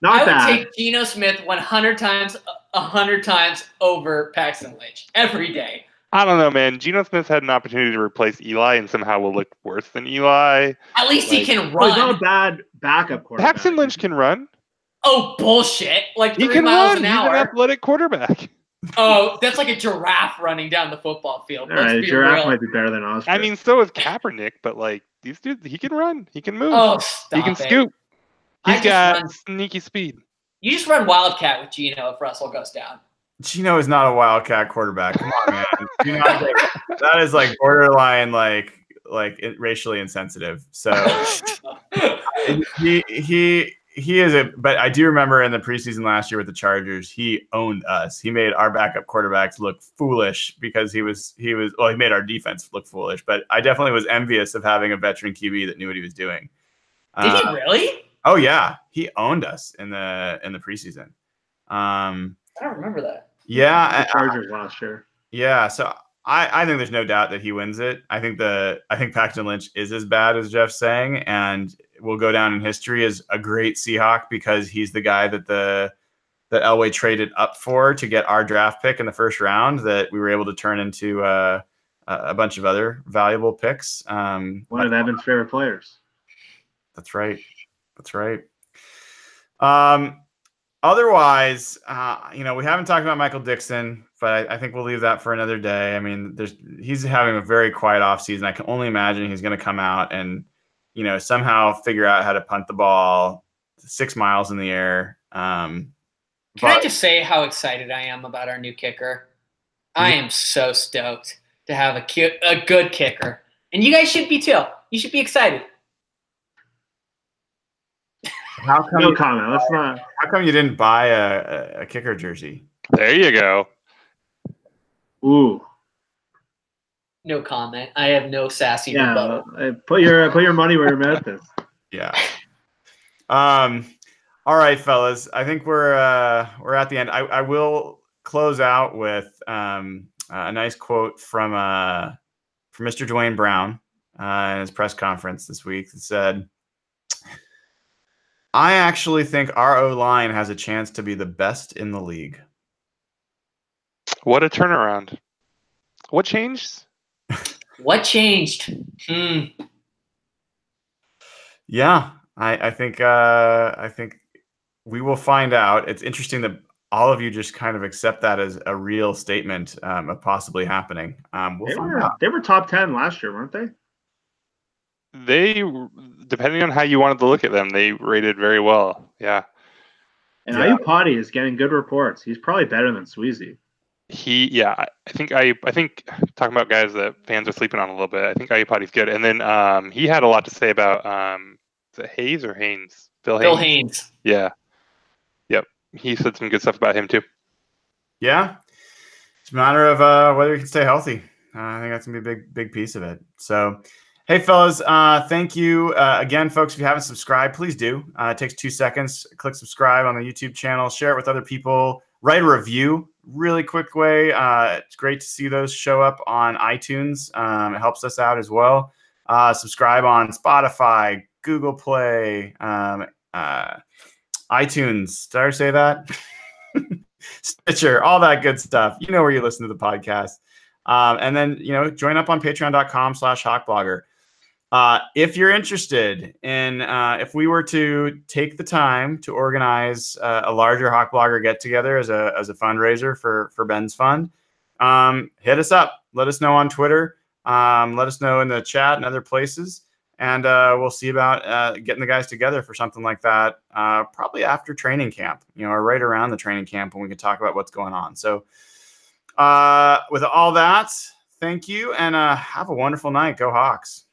not I bad. I would take Geno Smith one hundred times, one hundred times over Paxton Lynch every day. I don't know, man. Geno Smith had an opportunity to replace Eli and somehow will look worse than Eli. At least like, he can run. He's not a bad backup quarterback. Paxton Lynch can run. Oh, bullshit. Like, three he can miles run. An hour. He's an athletic quarterback. Oh, that's like a giraffe running down the football field. All right, a giraffe real. might be better than Oscar. I mean, so is Kaepernick, but like these dudes, he can run, he can move, oh, stop he can it. scoop. He's got run. sneaky speed. You just run wildcat with Geno if Russell goes down. Geno is not a wildcat quarterback. Come on, man. Geno, like, that is like borderline, like like it, racially insensitive. So he he. He is a, but I do remember in the preseason last year with the Chargers, he owned us. He made our backup quarterbacks look foolish because he was, he was, well, he made our defense look foolish. But I definitely was envious of having a veteran Q B that knew what he was doing. Did um, he really? Oh yeah, he owned us in the in the preseason. Um, I don't remember that. Yeah, the Chargers I, last year. Yeah, so I I think there's no doubt that he wins it. I think the I think Paxton Lynch is as bad as Jeff's saying, and will go down in history as a great Seahawk because he's the guy that the that Elway traded up for to get our draft pick in the first round that we were able to turn into uh, a bunch of other valuable picks. Um, One of Evan's favorite players. That's right. That's right. Um, otherwise, uh, you know, we haven't talked about Michael Dixon, but I, I think we'll leave that for another day. I mean, there's he's having a very quiet offseason. I can only imagine he's going to come out and you know, somehow figure out how to punt the ball six miles in the air. Um, Can but- I just say how excited I am about our new kicker? I am so stoked to have a cute, a good kicker. And you guys should be too. You should be excited. How come, no comment. Let's not. How come you didn't buy a, a, a kicker jersey? There you go. Ooh. No comment. I have no sassy yeah, rebuttal. Put your put your money where your mouth is. Yeah. Um. All right, fellas. I think we're uh, we're at the end. I, I will close out with um, a nice quote from uh from Mister Dwayne Brown uh, in his press conference this week that said, "I actually think our O-line has a chance to be the best in the league." What a turnaround! What changed? What changed? Mm. Yeah, I, I think uh, I think we will find out. It's interesting that all of you just kind of accept that as a real statement um, of possibly happening. Um, we'll they, find were, out. They were top ten last year, weren't they? They, depending on how you wanted to look at them, they rated very well. Yeah. And yeah. Ayupati is getting good reports. He's probably better than Sweezy. He, yeah, I think I, I think talking about guys that fans are sleeping on a little bit. I think Ayupati's good, and then um, he had a lot to say about um, is it Hayes or Haynes, Phil Haynes. Phil Haynes. Yeah, yep. He said some good stuff about him too. Yeah, it's a matter of uh, whether he can stay healthy. Uh, I think that's gonna be a big, big piece of it. So, hey, fellas, uh, thank you uh, again, folks. If you haven't subscribed, please do. Uh, it takes two seconds. Click subscribe on the YouTube channel. Share it with other people. Write a review. Really quick way. Uh, it's great to see those show up on iTunes. Um, it helps us out as well. Uh, subscribe on Spotify, Google Play, um, uh, iTunes. Did I ever say that? Stitcher, all that good stuff. You know where you listen to the podcast. Um, and then, you know, join up on patreon.com slash hawkblogger. Uh, if you're interested in, uh, if we were to take the time to organize uh, a larger Hawk Blogger get together as a, as a fundraiser for, for Ben's Fund, um, hit us up, let us know on Twitter. Um, let us know in the chat and other places. And, uh, we'll see about, uh, getting the guys together for something like that. Uh, probably after training camp, you know, or right around the training camp when we can talk about what's going on. So, uh, with all that, thank you and, uh, have a wonderful night. Go Hawks.